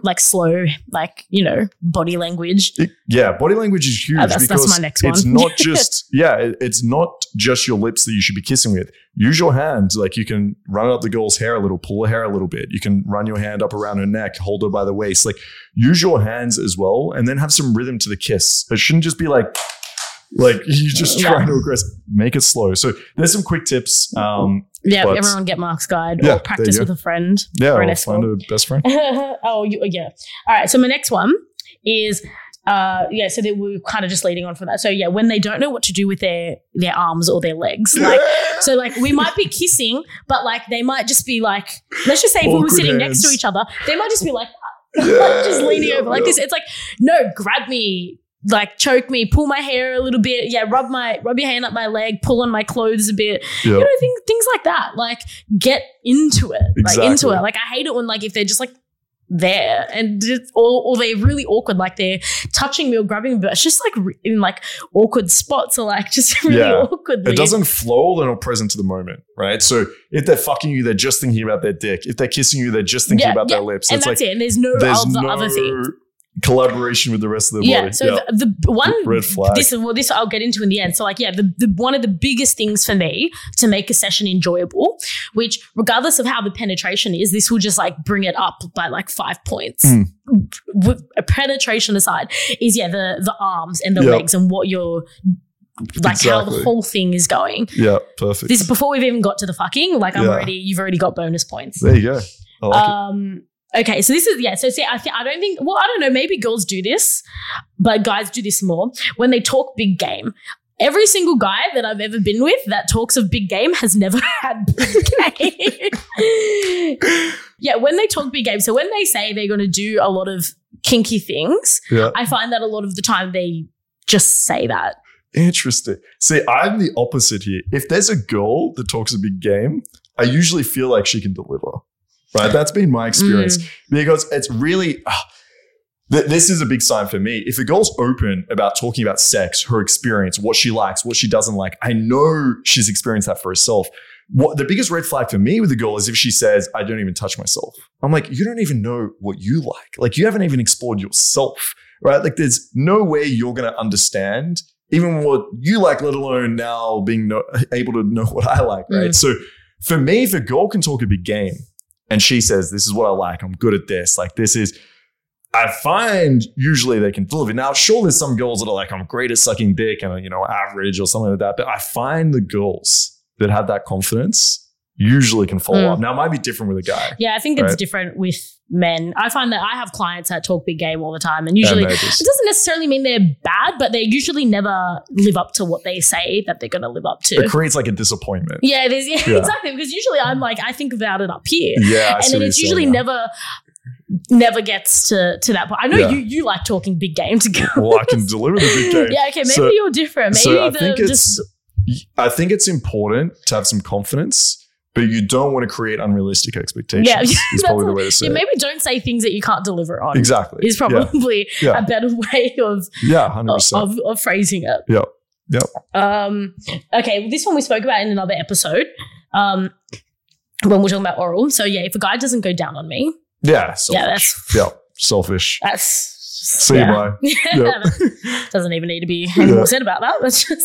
like slow, like, you know, body language. Body language is huge. That's my next one. It's not just, it's not just your lips that you should be kissing with. Use your hand. Like you can run up the girl's hair a little, pull her hair a little bit. You can run your hand up around her neck, hold her by the waist. Like use your hands as well, and then have some rhythm to the kiss. It shouldn't just be like you're just trying to aggress. Make it slow. So there's some quick tips. Everyone get Mark's guide or practice with a friend. Yeah, or find a best friend. All right. So my next one is, so they were kind of just leading on from that. So yeah, when they don't know what to do with their arms or their legs. Like, so like we might be kissing, but like they might just be like, let's just say if we were sitting next to each other, they might just be like, just leaning over like this. It's like, no, grab me. Like choke me, pull my hair a little bit. Yeah, rub your hand up my leg, pull on my clothes a bit. Yep. You know, things like that. Like get into it, exactly. Like into it. Like I hate it when like if they're just like there and or they're really awkward, like they're touching me or grabbing me, but it's just like in like awkward spots or like just really awkwardly. It doesn't flow, they're not present to the moment, right? So if they're fucking you, they're just thinking about their dick. If they're kissing you, they're just thinking about their lips. And that's like, it. And there's no other thing. Collaboration with the rest of the body. So the one red flag. This I'll get into in the end. So like, the one of the biggest things for me to make a session enjoyable, which regardless of how the penetration is, this will just like bring it up by like 5 points. Penetration aside is the arms and the legs and what you're like how the whole thing is going. Yeah, perfect. This before we've even got to the fucking, like you've already got bonus points. There you go. I like it. Okay, so this is, so see, I don't know, maybe girls do this, but guys do this more when they talk big game. Every single guy that I've ever been with that talks of big game has never had big game. When they talk big game, so when they say they're going to do a lot of kinky things, I find that a lot of the time they just say that. Interesting. See, I'm the opposite here. If there's a girl that talks a big game, I usually feel like she can deliver. Right, that's been my experience because it's really this is a big sign for me. If a girl's open about talking about sex, her experience, what she likes, what she doesn't like, I know she's experienced that for herself. What the biggest red flag for me with a girl is if she says, I don't even touch myself. I'm like, you don't even know what you like. Like you haven't even explored yourself, right? Like there's no way you're going to understand even what you like, let alone now being able to know what I like, right? So for me, if a girl can talk a big game, and she says, this is what I like. I'm good at this. Like this is, I find usually they can deliver. Now, sure, there's some girls that are like, I'm great at sucking dick and, you know, average or something like that. But I find the girls that have that confidence usually can follow up. Now, it might be different with a guy. Yeah, I think it's different with men. I find that I have clients that talk big game all the time. And usually it doesn't necessarily mean they're bad, but they usually never live up to what they say that they're going to live up to. It creates like a disappointment. Exactly. Because usually I'm like, I think about it up here. And then it's usually never gets to that point. I know you like talking big game to girls. Well, I can deliver the big game. Okay. Maybe you're different. Maybe I think it's important to have some confidence. But you don't want to create unrealistic expectations. Is probably the way to say it. Maybe don't say things that you can't deliver on. Exactly. Is probably a better way of phrasing it. Okay, this one we spoke about in another episode when we're talking about oral. So, if a guy doesn't go down on me. Selfish. That's... See you, bye. Doesn't even need to be more said about that. That's just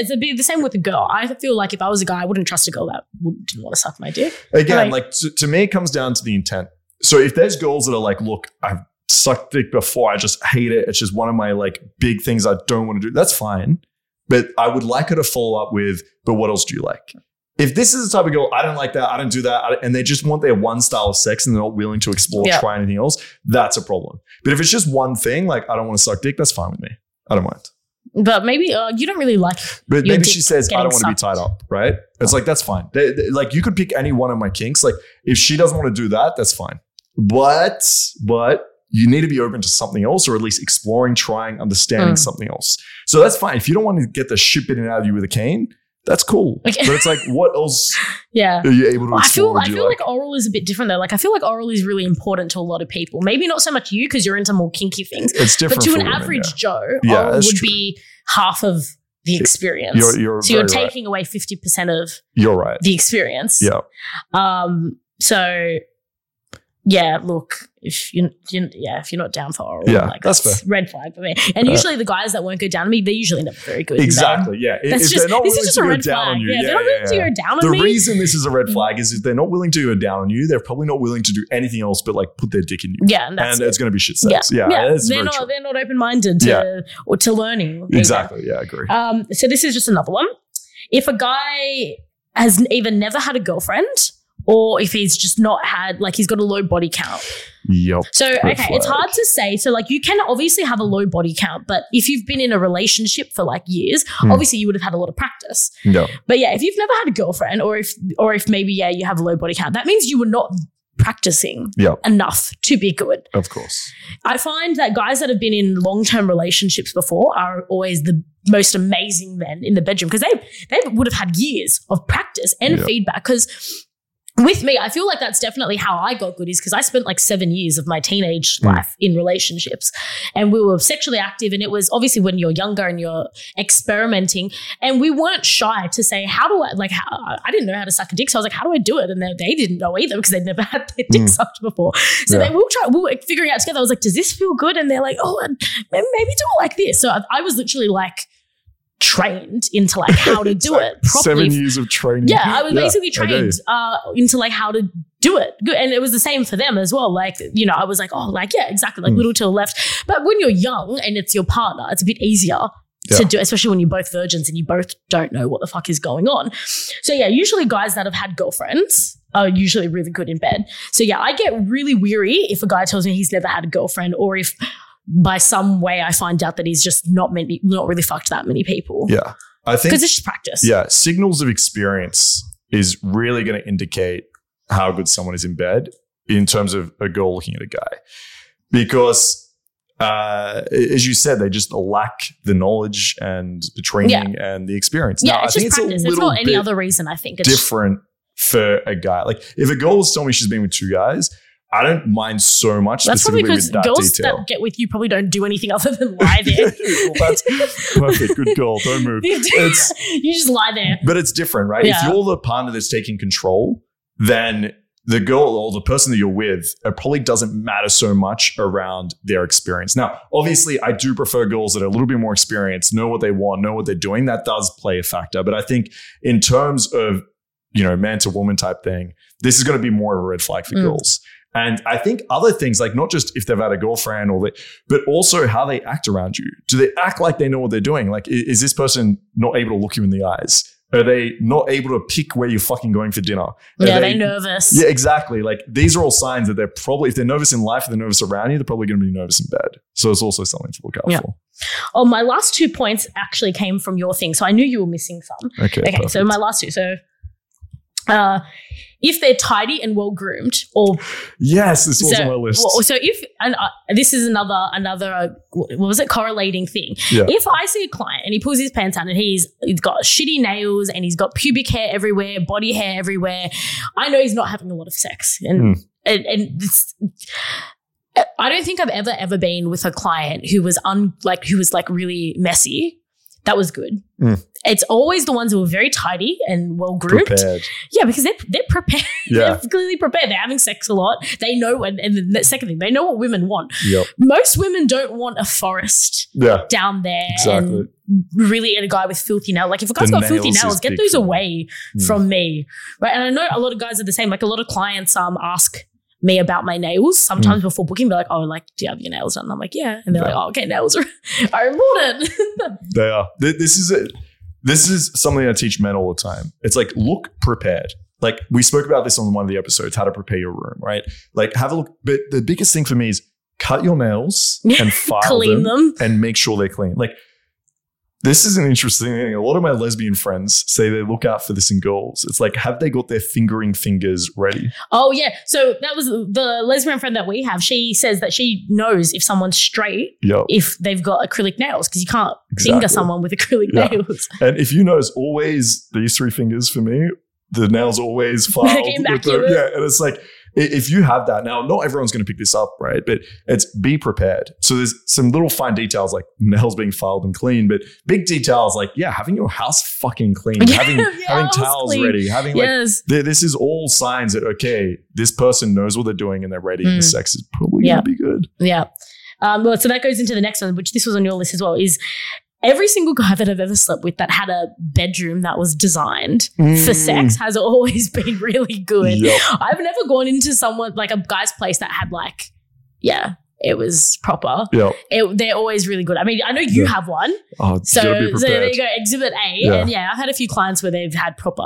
it'd be the same with a girl. I feel like if I was a guy, I wouldn't trust a girl that didn't want to suck my dick. Again, like to me, it comes down to the intent. So if there's girls that are like, look, I've sucked dick before, I just hate it, it's just one of my like big things I don't want to do, that's fine. But I would like her to follow up with, but what else do you like? If this is the type of girl, I don't like that, I don't do that, and they just want their one style of sex and they're not willing to explore, try anything else, that's a problem. But if it's just one thing, like I don't want to suck dick, that's fine with me. I don't mind. But maybe you don't really like it. But maybe she says, I don't want to be tied up, right? It's like, that's fine. Like you could pick any one of my kinks. Like if she doesn't want to do that, that's fine. But you need to be open to something else, or at least exploring, trying, understanding something else. So that's fine. If you don't want to get the shit bitten out of you with a cane, that's cool. Okay. But it's like, what else are you able to explore? I feel like oral is a bit different though. Like I feel like oral is really important to a lot of people. Maybe not so much you, because you're into more kinky things. It's different. But to an average Joe, oral would be half of the experience. You're taking away 50% of the experience. Yeah. So yeah, look, if you're not down for oral, like that's fair. Red flag for me. And usually the guys that won't go down on me, they usually end up very good. Exactly. Yeah. This is just a red flag. They're not willing to go down on me. The reason this is a red flag is if they're not willing to go down on you, they're probably not willing to do anything else but like put their dick in you. Yeah. And it's going to be shit sex. Yeah. They're not open-minded to or to learning. Exactly. Yeah, I agree. So this is just another one. If a guy has either never had a girlfriend, or if he's just not had, like he's got a low body count. Yep. So, it's hard to say. So, like you can obviously have a low body count, but if you've been in a relationship for like years, obviously you would have had a lot of practice. No. But yeah, if you've never had a girlfriend or if maybe you have a low body count, that means you were not practicing enough to be good. Of course. I find that guys that have been in long-term relationships before are always the most amazing men in the bedroom because they would have had years of practice and feedback because... With me, I feel like that's definitely how I got good is because I spent like 7 years of my teenage life in relationships and we were sexually active, and it was obviously when you're younger and you're experimenting, and we weren't shy to say, I didn't know how to suck a dick. So I was like, how do I do it? And they didn't know either because they'd never had their dick sucked before. So we were figuring out together. I was like, does this feel good? And they're like, oh, maybe do it like this. So I was literally like, trained into like how to do it properly. 7 years of training. Yeah, I was basically trained into like how to do it. Good. And it was the same for them as well. Like, you know, I was like, exactly. Like little to the left. But when you're young and it's your partner, it's a bit easier to do, especially when you're both virgins and you both don't know what the fuck is going on. So yeah, usually guys that have had girlfriends are usually really good in bed. So yeah, I get really weary if a guy tells me he's never had a girlfriend, or if by some way I find out that he's just not really fucked that many people. Yeah. I think because it's just practice. Yeah. Signals of experience is really going to indicate how good someone is in bed in terms of a girl looking at a guy. Because as you said, they just lack the knowledge and the training and the experience. Yeah, now, I think practice. It's not any other reason, I think. It's different for a guy. Like if a girl was telling me she's been with two guys, I don't mind so much. That's probably because girls that get with you probably don't do anything other than lie there. Well, that's perfect. Good girl. Don't move. You just lie there. But it's different, right? Yeah. If you're the partner that's taking control, then the girl or the person that you're with, it probably doesn't matter so much around their experience. Now, obviously, I do prefer girls that are a little bit more experienced, know what they want, know what they're doing. That does play a factor. But I think in terms of, you know, man to woman type thing, this is going to be more of a red flag for girls. And I think other things, like not just if they've had a girlfriend but also how they act around you. Do they act like they know what they're doing? Like, is this person not able to look you in the eyes? Are they not able to pick where you're fucking going for dinner? Yeah, they're nervous. Yeah, exactly. Like these are all signs that they're probably, if they're nervous in life, they're nervous around you, they're probably going to be nervous in bed. So it's also something to look out for. Oh, my last 2 points actually came from your thing. So I knew you were missing some. Okay, so my last two. So... if they're tidy and well groomed, or yes, this was on my list. So if this is another what was it, correlating thing? Yeah. If I see a client and he pulls his pants down and he's got shitty nails and he's got pubic hair everywhere, body hair everywhere, I know he's not having a lot of sex, and this, I don't think I've ever been with a client who was really messy. That was good. It's always the ones who are very tidy and well-groomed. Prepared. Yeah, because they're prepared. Yeah. They're clearly prepared. They're having sex a lot. They know, and the second thing, they know what women want. Yep. Most women don't want a forest down there. Exactly. And really a guy with filthy nails. Like if a guy's got filthy nails, get those away from me. Right? And I know a lot of guys are the same. Like a lot of clients ask me about my nails. Sometimes before booking, they're like, oh, like, do you have your nails done? And I'm like, yeah. And they're like, oh, okay, nails are important. They are. This is something I teach men all the time. It's like, look prepared. Like, we spoke about this on one of the episodes, how to prepare your room, right? Like, have a look. But the biggest thing for me is cut your nails and file clean them and make sure they're clean. Like, this is an interesting thing. A lot of my lesbian friends say they look out for this in girls. It's like, have they got their fingering fingers ready? Oh, yeah. So that was the lesbian friend that we have. She says that she knows if someone's straight, if they've got acrylic nails, because you can't finger someone with acrylic nails. And if you notice, always these three fingers for me, the nails always filed. And it's like, if you have that now, not everyone's going to pick this up, right? But it's be prepared. So there's some little fine details like nails being filed and clean, but big details like, having your house fucking clean, having towels clean. Ready, having this is all signs that, okay, this person knows what they're doing and they're ready. The sex is probably going to be good. Yeah. Well, so that goes into the next one, which this was on your list as well, is every single guy that I've ever slept with that had a bedroom that was designed for sex has always been really good. Yep. I've never gone into someone, like a guy's place that had like, it was proper. Yep. They're always really good. I mean, I know you have one. Oh, so there you go, Exhibit A. Yeah. And I've had a few clients where they've had proper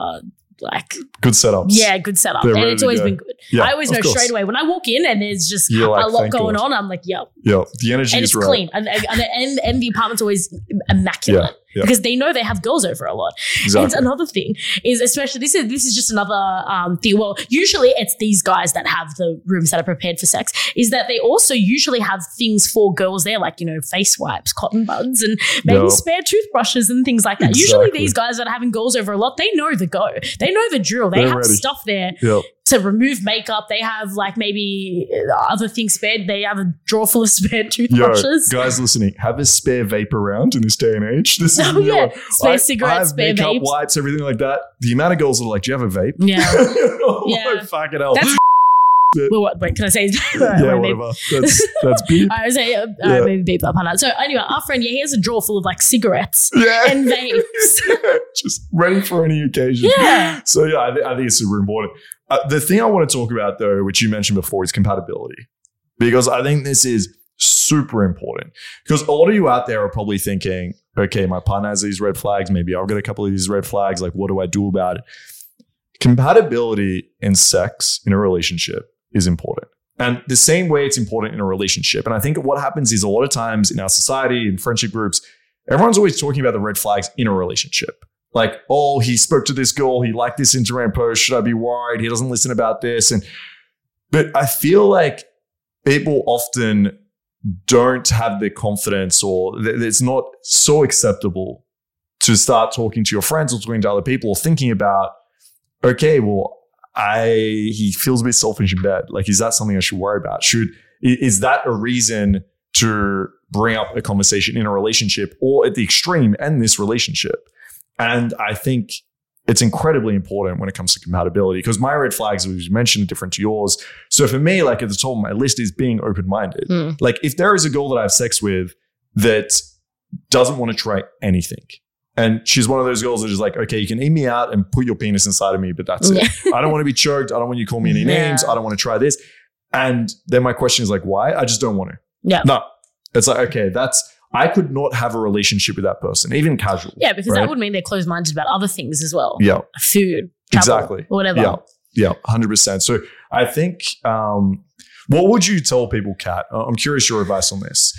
like good setups. Yeah, good setup. They're and it's always been good. Yeah, I always know straight away when I walk in and there's just a lot going on. I'm like, the energy is right. Clean. And the apartment's always immaculate because they know they have girls over a lot. Exactly. It's another thing is, especially this is just another thing. Well, usually it's these guys that have the rooms that are prepared for sex is that they also usually have things for girls there, like, face wipes, cotton buds, and maybe spare toothbrushes and things like that. Exactly. Usually these guys that are having girls over a lot, they know the go. They know the drill. They have stuff there to remove makeup. They have like maybe other things spared. They have a drawer full of spare toothbrushes. Guys listening, have a spare vape around in this day and age. This is spare cigarettes, spare makeup, vapes. Wipes, everything like that. The amount of girls that are like, do you have a vape? Yeah. Like, fucking hell. That's well, what, wait, can I say his name? Yeah, whatever. That's beep. I was saying, maybe beep that part out. So anyway, our friend, he has a drawer full of like cigarettes and vapes. Just ready for any occasion. Yeah. So I think it's super important. The thing I want to talk about though, which you mentioned before, is compatibility. Because I think this is super important. Because a lot of you out there are probably thinking, okay, my partner has these red flags. Maybe I've got a couple of these red flags. Like, what do I do about it? Compatibility in sex in a relationship is important. And the same way it's important in a relationship. And I think what happens is a lot of times in our society, in friendship groups, everyone's always talking about the red flags in a relationship. Like, oh, he spoke to this girl. He liked this Instagram post. Should I be worried? He doesn't listen about this. But I feel like people often don't have the confidence, or it's not so acceptable to start talking to your friends or talking to other people or thinking about, okay, well, he feels a bit selfish in bed. Like, is that something I should worry about? Is that a reason to bring up a conversation in a relationship, or at the extreme, end this relationship? And I think it's incredibly important when it comes to compatibility, because my red flags, as you mentioned, are different to yours. So for me, like at the top of my list is being open-minded. Like, if there is a girl that I have sex with that doesn't want to try anything, and she's one of those girls that is like, okay, you can eat me out and put your penis inside of me, but that's it. I don't want to be choked. I don't want you to call me any names. I don't want to try this. And then my question is like, why? I just don't want to. Yeah. No. It's like, okay, I could not have a relationship with that person, even casual. Yeah, because that would mean they're closed-minded about other things as well. Yeah. Food, travel, whatever. Yeah, 100%. So I think, what would you tell people, Kat? I'm curious your advice on this.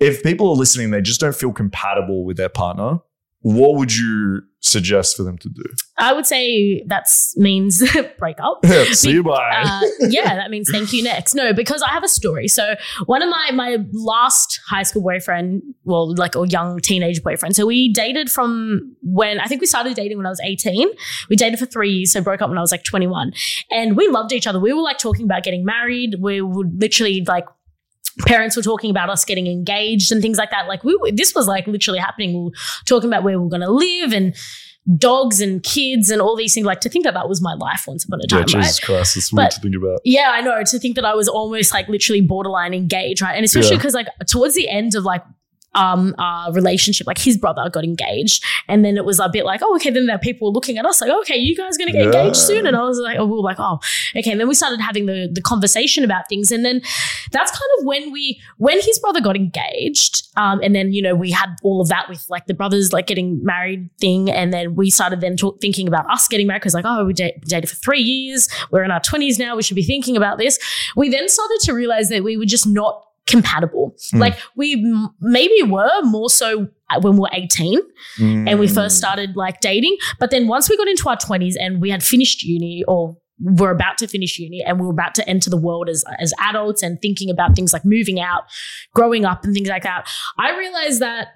If people are listening, they just don't feel compatible with their partner, what would you suggest for them to do? I would say that means break up. See you, bye. That means thank you next. No, because I have a story. So one of my last high school boyfriend, well, like a young teenage boyfriend. So we dated from when, I think we started dating when I was 18. We dated for 3 years, so broke up when I was like 21. And we loved each other. We were like talking about getting married. We would literally like, parents were talking about us getting engaged and things like that. Like this was like literally happening. We were talking about where we were going to live and dogs and kids and all these things. Like, to think that was my life once upon a time, right? Jesus Christ, it's weird to think about. Yeah, I know. To think that I was almost like literally borderline engaged, right? And especially because like towards the end of like relationship, like his brother got engaged, and then it was a bit like, oh, okay, then that people were looking at us like, okay, you guys are going to get engaged soon, and I was like, oh, we were like, oh, okay, and then we started having the conversation about things, and then that's kind of when his brother got engaged, and then, you know, we had all of that with like the brothers like getting married thing, and then we started then thinking about us getting married, because like, oh, we dated for 3 years, we're in our 20s now, we should be thinking about this. We then started to realize that we were just not compatible. Like we maybe were more so when we were 18 and we first started like dating, but then once we got into our 20s and we had finished uni, or we're about to finish uni, and we're about to enter the world as adults and thinking about things like moving out, growing up and things like that, I realized that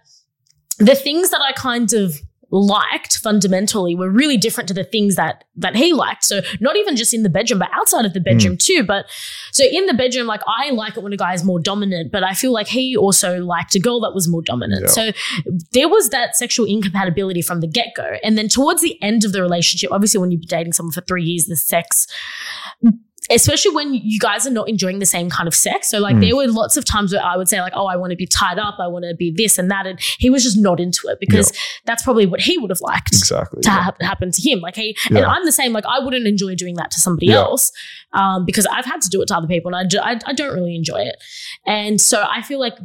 the things that I kind of liked fundamentally were really different to the things that he liked. So not even just in the bedroom, but outside of the bedroom too. But so in the bedroom, like I like it when a guy is more dominant, but I feel like he also liked a girl that was more dominant. Yeah. So there was that sexual incompatibility from the get-go. And then towards the end of the relationship, obviously when you're dating someone for 3 years, the sex, especially when you guys are not enjoying the same kind of sex. So like there were lots of times where I would say like, oh, I want to be tied up, I want to be this and that. And he was just not into it, because that's probably what he would have liked to happen to him. Like he, and I'm the same, like I wouldn't enjoy doing that to somebody else because I've had to do it to other people and I don't really enjoy it. And so I feel like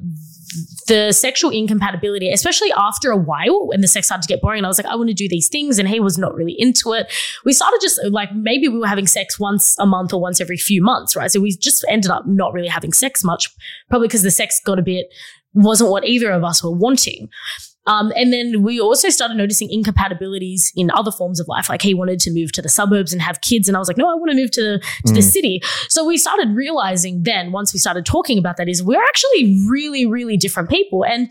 the sexual incompatibility, especially after a while when the sex started to get boring and I was like, I want to do these things, and he was not really into it. We started just like, maybe we were having sex once a month or once every few months, right? So we just ended up not really having sex much, probably because the sex got a bit, wasn't what either of us were wanting. And then we also started noticing incompatibilities in other forms of life. Like he wanted to move to the suburbs and have kids, and I was like, no, I want to move to the city. So we started realizing then, once we started talking about that, is we're actually really, really different people. And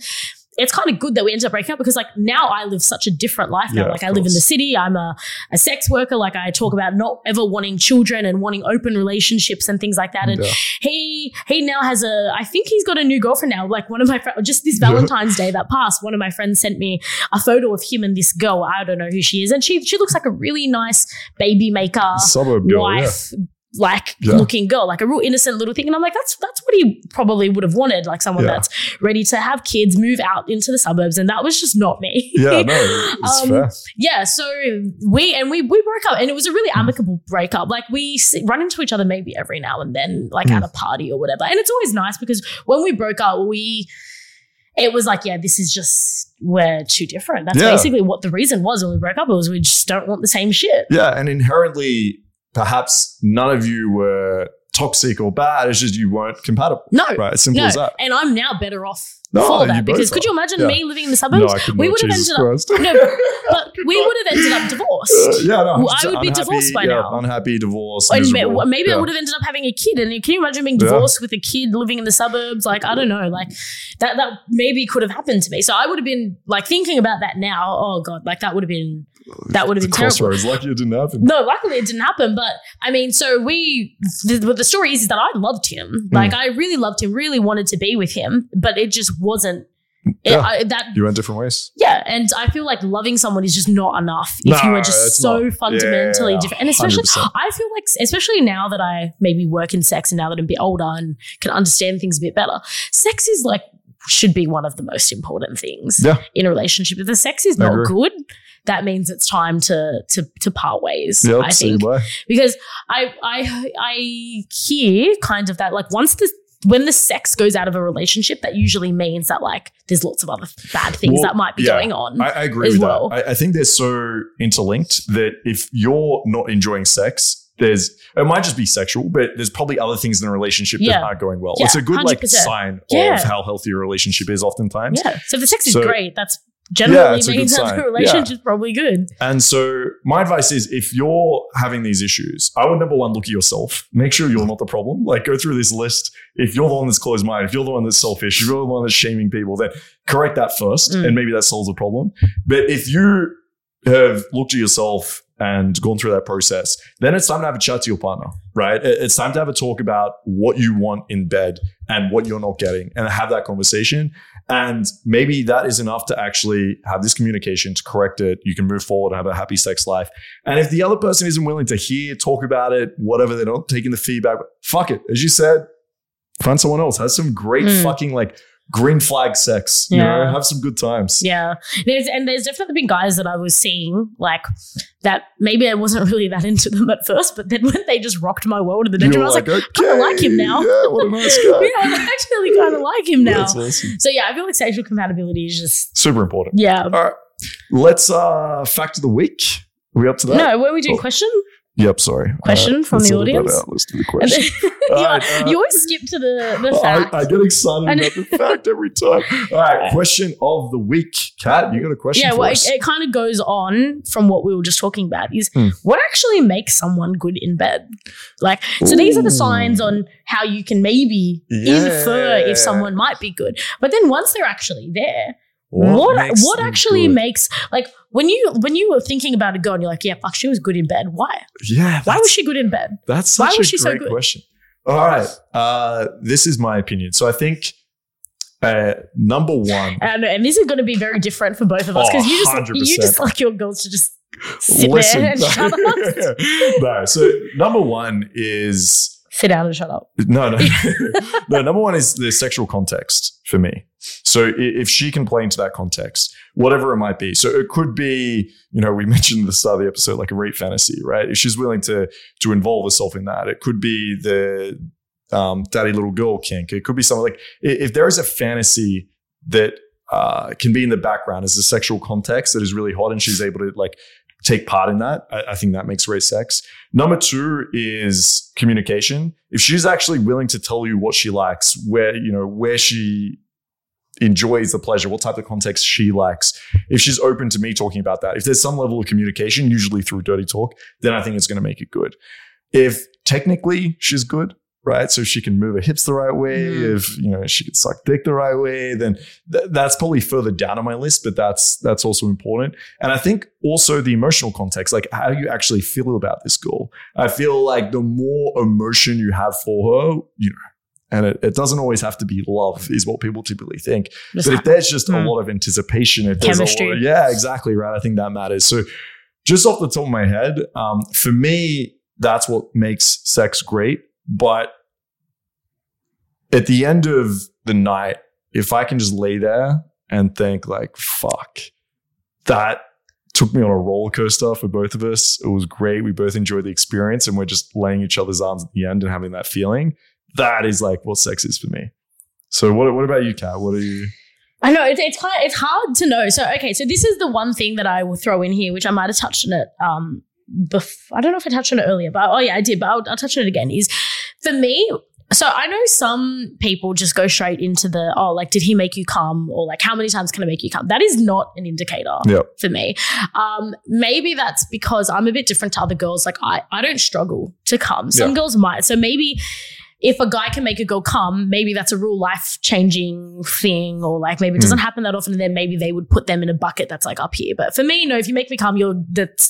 it's kind of good that we ended up breaking up, because like now I live such a different life now. Like I live in the city. I'm a sex worker. Like I talk about not ever wanting children and wanting open relationships and things like that. And he now has I think he's got a new girlfriend now. Like one of my friends, just this Valentine's Day that passed, one of my friends sent me a photo of him and this girl. I don't know who she is. And she looks like a really nice baby maker, suburb girl, wife, looking girl, like a real innocent little thing. And I'm like, that's what he probably would have wanted, like someone that's ready to have kids, move out into the suburbs. And that was just not me. It's fair. So we broke up, and it was a really amicable breakup. Like we run into each other maybe every now and then, like at a party or whatever. And it's always nice, because when we broke up, it was like, this is just, we're too different. That's basically what the reason was when we broke up. It was, we just don't want the same shit. Yeah. And inherently, perhaps none of you were toxic or bad. It's just you weren't compatible. No. Right? As simple as that. And I'm now better off for that, because could you imagine me living in the suburbs? No, I could not, Jesus Christ. But we would have ended up divorced. I would be divorced by now. Unhappy, divorced, miserable. Maybe I would have ended up having a kid. And can you imagine being divorced with a kid living in the suburbs? Like, I don't know, like that maybe could have happened to me. So I would have been like thinking about that now. Oh God, like that would have been terrible. Lucky it didn't happen. No, luckily it didn't happen. But I mean, so the story is that I loved him. Like I really loved him, really wanted to be with him, but it just wasn't. You went different ways. Yeah. And I feel like loving someone is just not enough if you are just so fundamentally different. And especially, 100%. I feel like, especially now that I maybe work in sex and now that I'm a bit older and can understand things a bit better, sex is like, should be one of the most important things in a relationship. If the sex is not good, that means it's time to part ways, I think. Because I hear kind of that, like when the sex goes out of a relationship, that usually means that like there's lots of other bad things that might be going on. I agree with that. I think they're so interlinked that if you're not enjoying sex, it might just be sexual, but there's probably other things in a relationship that aren't going well. Yeah, it's a good 100%. Like sign of how healthy a relationship is oftentimes. Yeah. So if the sex is great, that's generally means that the relationship is probably good. And so my advice is, if you're having these issues, I would, number one, look at yourself. Make sure you're not the problem. Like go through this list. If you're the one that's closed-minded, if you're the one that's selfish, if you're the one that's shaming people, then correct that first and maybe that solves the problem. But if you have looked at yourself and gone through that process, then it's time to have a chat to your partner, right? It's time to have a talk about what you want in bed and what you're not getting, and have that conversation. And maybe that is enough to actually have this communication to correct it. You can move forward and have a happy sex life. And if the other person isn't willing to hear, talk about it, whatever, they're not taking the feedback, fuck it. As you said, find someone else. Have some great fucking green flag sex, you know, have some good times. Yeah. There's definitely been guys that I was seeing, like, that maybe I wasn't really that into them at first, but then when they just rocked my world in the bedroom, I was like, okay, I kind of like him now. Yeah, what a nice guy. I actually kind of like him now. That's awesome. So, yeah, I feel like sexual compatibility is just super important. Yeah. All right. Let's fact of the week. Are we up to that? No, were we doing question? Yep, sorry. Question from the audience? Let's do the question. You always skip to the fact. I get excited about the fact every time. All right, question of the week. Kat, you got a question for us? It kind of goes on from what we were just talking about is what actually makes someone good in bed? Like, so these are the signs on how you can maybe infer if someone might be good. But then once they're actually there, what actually makes, like, when you were thinking about a girl and you're like, yeah, fuck, she was good in bed. Why? Yeah. Why was she good in bed? That's such a great question. All right. This is my opinion. So I think number one. And this is going to be very different for both of us because you just like your girls to just sit there and shut up. No. So number one is. Sit down and shut up. No. No, number one is the sexual context for me. So if she can play into that context, whatever it might be. So it could be, you know, we mentioned at the start of the episode, like a rape fantasy, right? If she's willing to involve herself in that, it could be the daddy little girl kink. It could be something like, if there is a fantasy that can be in the background as a sexual context that is really hot and she's able to like take part in that, I think that makes great sex. Number two is communication. If she's actually willing to tell you what she likes, where, you know, where she enjoys the pleasure, what type of context she likes. If she's open to me talking about that, if there's some level of communication, usually through dirty talk, then I think it's going to make it good. If technically she's good, right? So if she can move her hips the right way, if, you know, she can suck dick the right way, then that's probably further down on my list, but that's also important. And I think also the emotional context, like how you actually feel about this girl. I feel like the more emotion you have for her, you know, and it doesn't always have to be love is what people typically think. But if there's just a lot of anticipation, if there's chemistry. Yeah, exactly, right? I think that matters. So just off the top of my head, for me, that's what makes sex great. But at the end of the night, if I can just lay there and think like, fuck, that took me on a roller coaster for both of us. It was great. We both enjoyed the experience and we're just laying each other's arms at the end and having that feeling. That is like what sex is for me. So what about you, Kat? What are you? I know it's hard to know. So, okay. So this is the one thing that I will throw in here, which I might've touched on it. I don't know if I touched on it earlier, but I did, but I'll touch on it again is for me. So I know some people just go straight into the, like, did he make you come? Or like, how many times can I make you come? That is not an indicator for me. Maybe that's because I'm a bit different to other girls. Like I don't struggle to come. Some girls might. So maybe if a guy can make a girl come, maybe that's a real life-changing thing, or like maybe it doesn't happen that often, and then maybe they would put them in a bucket that's like up here. But for me, no, if you make me come,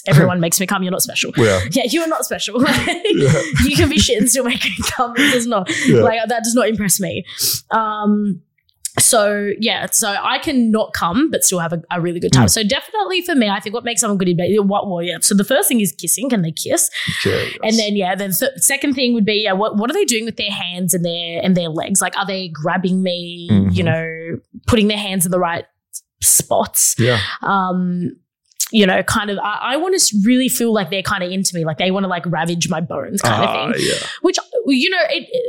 everyone makes me come, you're not special. Yeah, you're not special. You can be shit and still make me come. It does not. Like that does not impress me. So I can not come but still have a really good time. So definitely for me, I think what makes someone good in bed, so the first thing is kissing. Can they kiss? Okay, yes. And then second thing would be what are they doing with their hands and their legs? Like, are they grabbing me, you know, putting their hands in the right spots? You know, kind of, I want to really feel like they're kind of into me, like they want to like ravage my bones kind of thing, which, you know,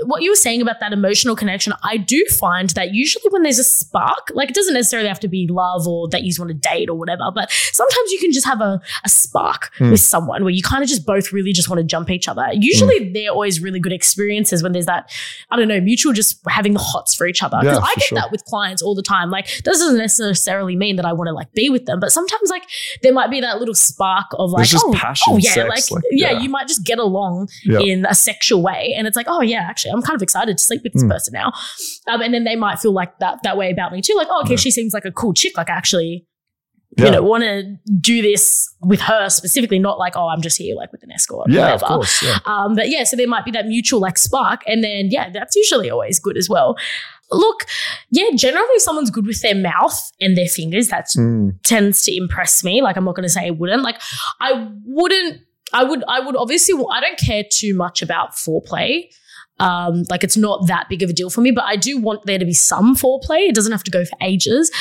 what you were saying about that emotional connection, I do find that usually when there's a spark, like it doesn't necessarily have to be love or that you want to date or whatever, but sometimes you can just have a spark with someone where you kind of just both really just want to jump each other. Usually they're always really good experiences when there's that, I don't know, mutual just having the hots for each other. Because I get that with clients all the time. Like, this doesn't necessarily mean that I want to like be with them, but sometimes like there might be that little spark of like, sex, you might just get along in a sexual way. And it's like, actually, I'm kind of excited to sleep with this person now. And then they might feel like that way about me too. Like, she seems like a cool chick. Like, actually, you know, want to do this with her specifically, not like, I'm just here like with an escort or whatever. Of course, but so there might be that mutual like spark. And then, that's usually always good as well. Look, generally someone's good with their mouth and their fingers. That tends to impress me. Like, I'm not going to say it wouldn't. Like, I would obviously, I don't care too much about foreplay. Like it's not that big of a deal for me, but I do want there to be some foreplay. It doesn't have to go for ages,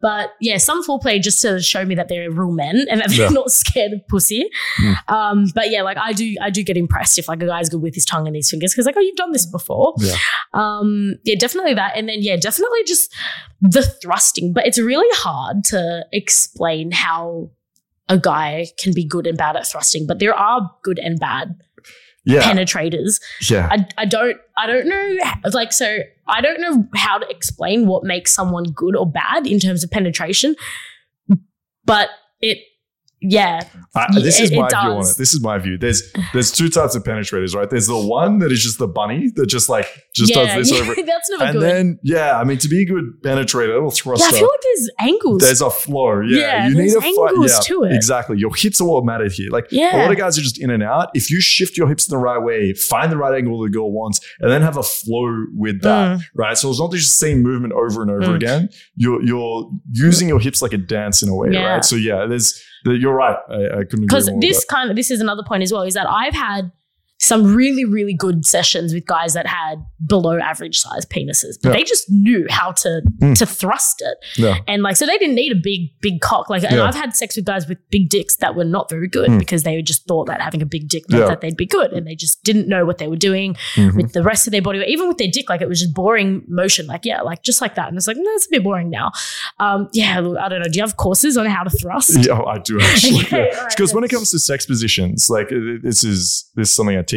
but yeah, some foreplay just to show me that they're real men and that they're not scared of pussy. But yeah, like I do get impressed if like a guy's good with his tongue and his fingers, because like, oh, you've done this before. Yeah, definitely that. And then yeah, definitely just the thrusting, but it's really hard to explain how a guy can be good and bad at thrusting, but there are good and bad penetrators. I don't know. Like, so I don't know how to explain what makes someone good or bad in terms of penetration, but it, This is my view. There's two types of penetrators, right? There's the one that is just the bunny that just does this over. That's never and good. And then, yeah, I mean, to be a good penetrator or thruster, I feel like there's angles. There's a flow. Yeah, you need a angles to it. Exactly. Your hips are what matter here. Like a lot of guys are just in and out. If you shift your hips in the right way, find the right angle the girl wants, and then have a flow with that, right? So it's not just the same movement over and over again. You're using your hips like a dance in a way, right? So yeah, you're right. I couldn't agree more. Because this is another point as well, is that I've had some really, really good sessions with guys that had below average size penises, but they just knew how to thrust it. Yeah. And like, so they didn't need a big cock. Like, and I've had sex with guys with big dicks that were not very good because they just thought that having a big dick meant that they'd be good. And they just didn't know what they were doing with the rest of their body, or even with their dick. Like it was just boring motion. Like, just like that. And it's like, no, it's a bit boring now. I don't know. Do you have courses on how to thrust? Yeah, I do actually. Because when it comes to sex positions, like this is something I teach,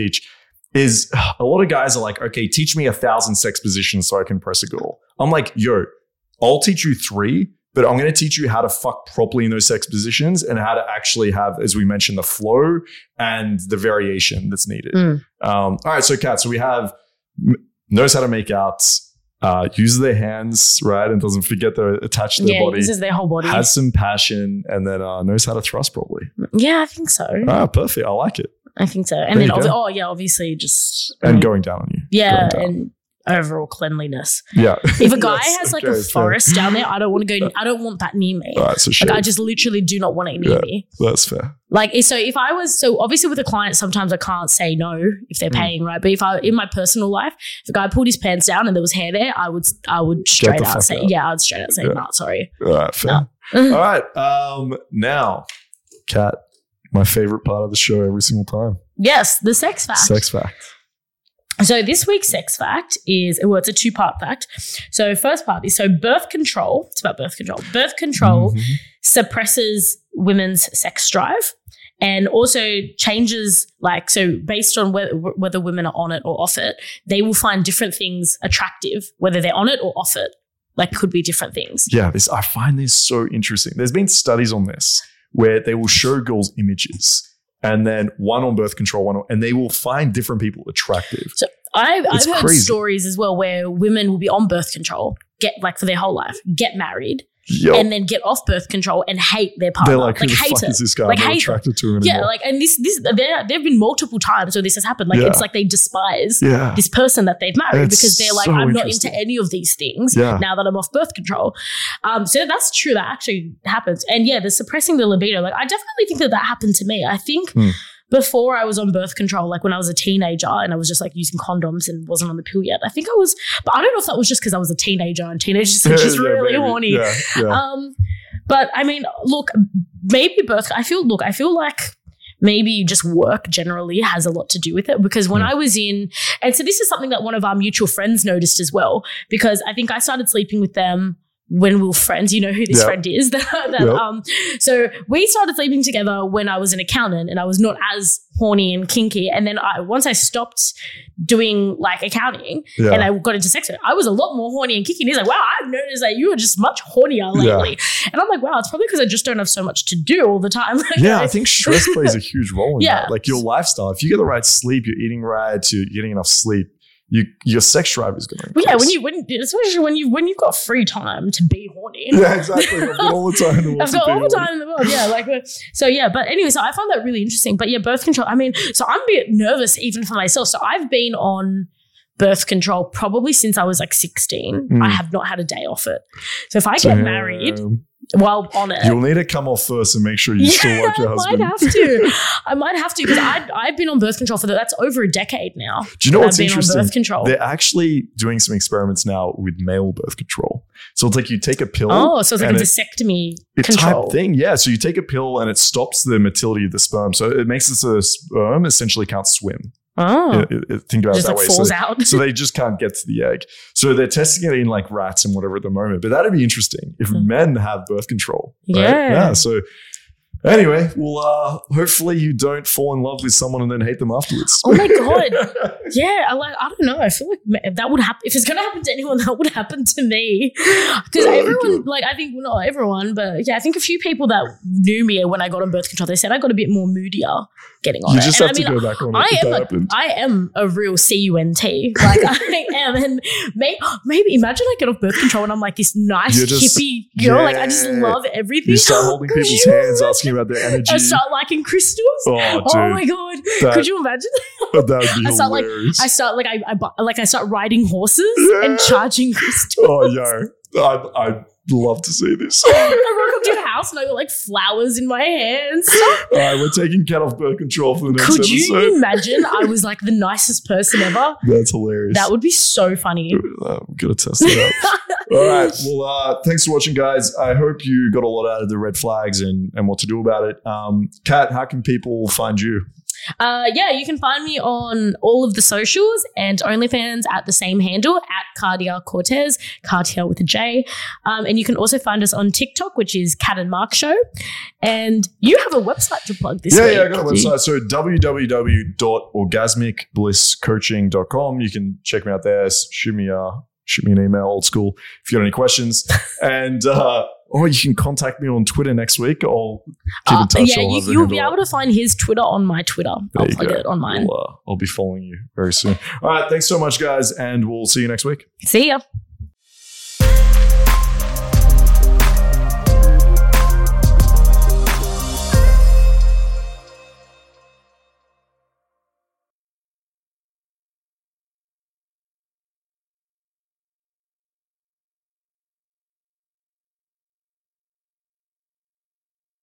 is a lot of guys are like, okay, teach me 1,000 sex positions so I can press a girl. I'm like, yo, I'll teach you 3, but I'm going to teach you how to fuck properly in those sex positions and how to actually have, as we mentioned, the flow and the variation that's needed. All right. So Kat, so we have knows how to make out, use their hands, right? And doesn't forget to attach their body. This is their whole body. Has some passion, and then knows how to thrust properly. Yeah, I think so. Ah, perfect. I like it. I think so. And there then, obviously just... And going down on you. Yeah, and overall cleanliness. Yeah. If a guy has like a forest down there, I don't want to go... I don't want that near me. Oh, that's a shame. Like, I just literally do not want it near me. That's fair. Like, so if I was... So, obviously with a client, sometimes I can't say no if they're paying, right? But in my personal life, if a guy pulled his pants down and there was hair there, I would straight out say... Out. Yeah, I would straight out say, no, sorry. All right, fair. No. All right. Now, Kat... My favorite part of the show every single time. Yes, the sex fact. Sex fact. So this week's sex fact is, it's a 2-part fact. So first part is, birth control, it's about birth control. Birth control suppresses women's sex drive and also changes, like, so based on whether women are on it or off it, they will find different things attractive, whether they're on it or off it. Like, could be different things. Yeah, I find this so interesting. There's been studies on this, where they will show girls images and then one on birth control, and they will find different people attractive. So I've heard stories as well where women will be on birth control, for their whole life, get married, and then get off birth control and hate their partner. They're like, who the fuck is this guy? I'm not attracted to him anymore. Yeah, like, and this there have been multiple times where this has happened. Like, it's like they despise this person that they've married because they're like, I'm not into any of these things now that I'm off birth control. So that's true. That actually happens. And yeah, they're suppressing the libido. Like, I definitely think that happened to me. I think before I was on birth control, like when I was a teenager and I was just like using condoms and wasn't on the pill yet, I think I was, but I don't know if that was just because I was a teenager and teenagers are just really horny. But I mean, look, maybe I feel like maybe just work generally has a lot to do with it, because when I was in, and so this is something that one of our mutual friends noticed as well, because I think I started sleeping with them when we were friends, you know who this friend is. So we started sleeping together when I was an accountant and I was not as horny and kinky. And then once I stopped doing like accounting and I got into sex work, I was a lot more horny and kinky. And he's like, wow, I've noticed that you are just much hornier lately. And I'm like, wow, it's probably because I just don't have so much to do all the time. Like, I think stress plays a huge role in that. Like your lifestyle, if you get the right sleep, you're eating right, you're getting enough sleep, your sex drive is going to increase. Especially when you've got free time to be horny. Yeah, exactly. I've got all the time in the world. Yeah, like so. Yeah, but anyway, so I found that really interesting. But yeah, birth control. I mean, so I'm a bit nervous even for myself. So I've been on birth control probably since I was like 16. I have not had a day off it. So if I get married while on it, you'll need to come off first and make sure you still like your husband. I might have to because I've been on birth control for that's over a decade now. Do you know what's interesting? On birth control. They're actually doing some experiments now with male birth control. So it's like you take a pill. Oh, so it's like a vasectomy control type thing. Yeah. So you take a pill and it stops the motility of the sperm. So it makes it so the sperm essentially can't swim. Oh, think about it that way. Falls out. So they just can't get to the egg. So they're testing it in like rats and whatever at the moment. But that'd be interesting if men have birth control. Right? Yeah. So anyway, well, hopefully you don't fall in love with someone and then hate them afterwards. Oh my god. Yeah. I don't know. I feel like that would happen. If it's going to happen to anyone, that would happen to me. Because everyone, like I think well, not everyone, but yeah, I think a few people that knew me when I got on birth control, they said I got a bit more moodier. Getting on you just it. Have and to I mean, go back on I it. Am I am a real cunt. Like I am, and maybe imagine I get off birth control and I'm like this nice hippie girl. Like I just love everything. You start holding people's hands, asking about their energy. I start liking crystals. Oh my god! Could you imagine? That would be hilarious. I start riding horses and charging crystals. Oh yeah, I love to see this. I walk up to your house and I got like flowers in my hands. All right, we're taking Kat off birth control for the next episode. Could you imagine? I was like the nicest person ever. That's hilarious. That would be so funny. We've got to test that out. All right. Well, thanks for watching, guys. I hope you got a lot out of the red flags and what to do about it. Kat, how can people find you? You can find me on all of the socials and OnlyFans at the same handle, at Katija Cortez, Katija with a J. And you can also find us on TikTok, which is Kat and Mark Show. And you have a website to plug this week. Yeah, I got a website. So www.orgasmicblisscoaching.com. You can check me out there. Shoot me an email, old school, if you got any questions. And or you can contact me on Twitter next week. I'll keep in touch. Yeah, you'll be able to find his Twitter on my Twitter. I'll plug it on mine. I'll be following you very soon. All right. Thanks so much, guys. And we'll see you next week. See ya.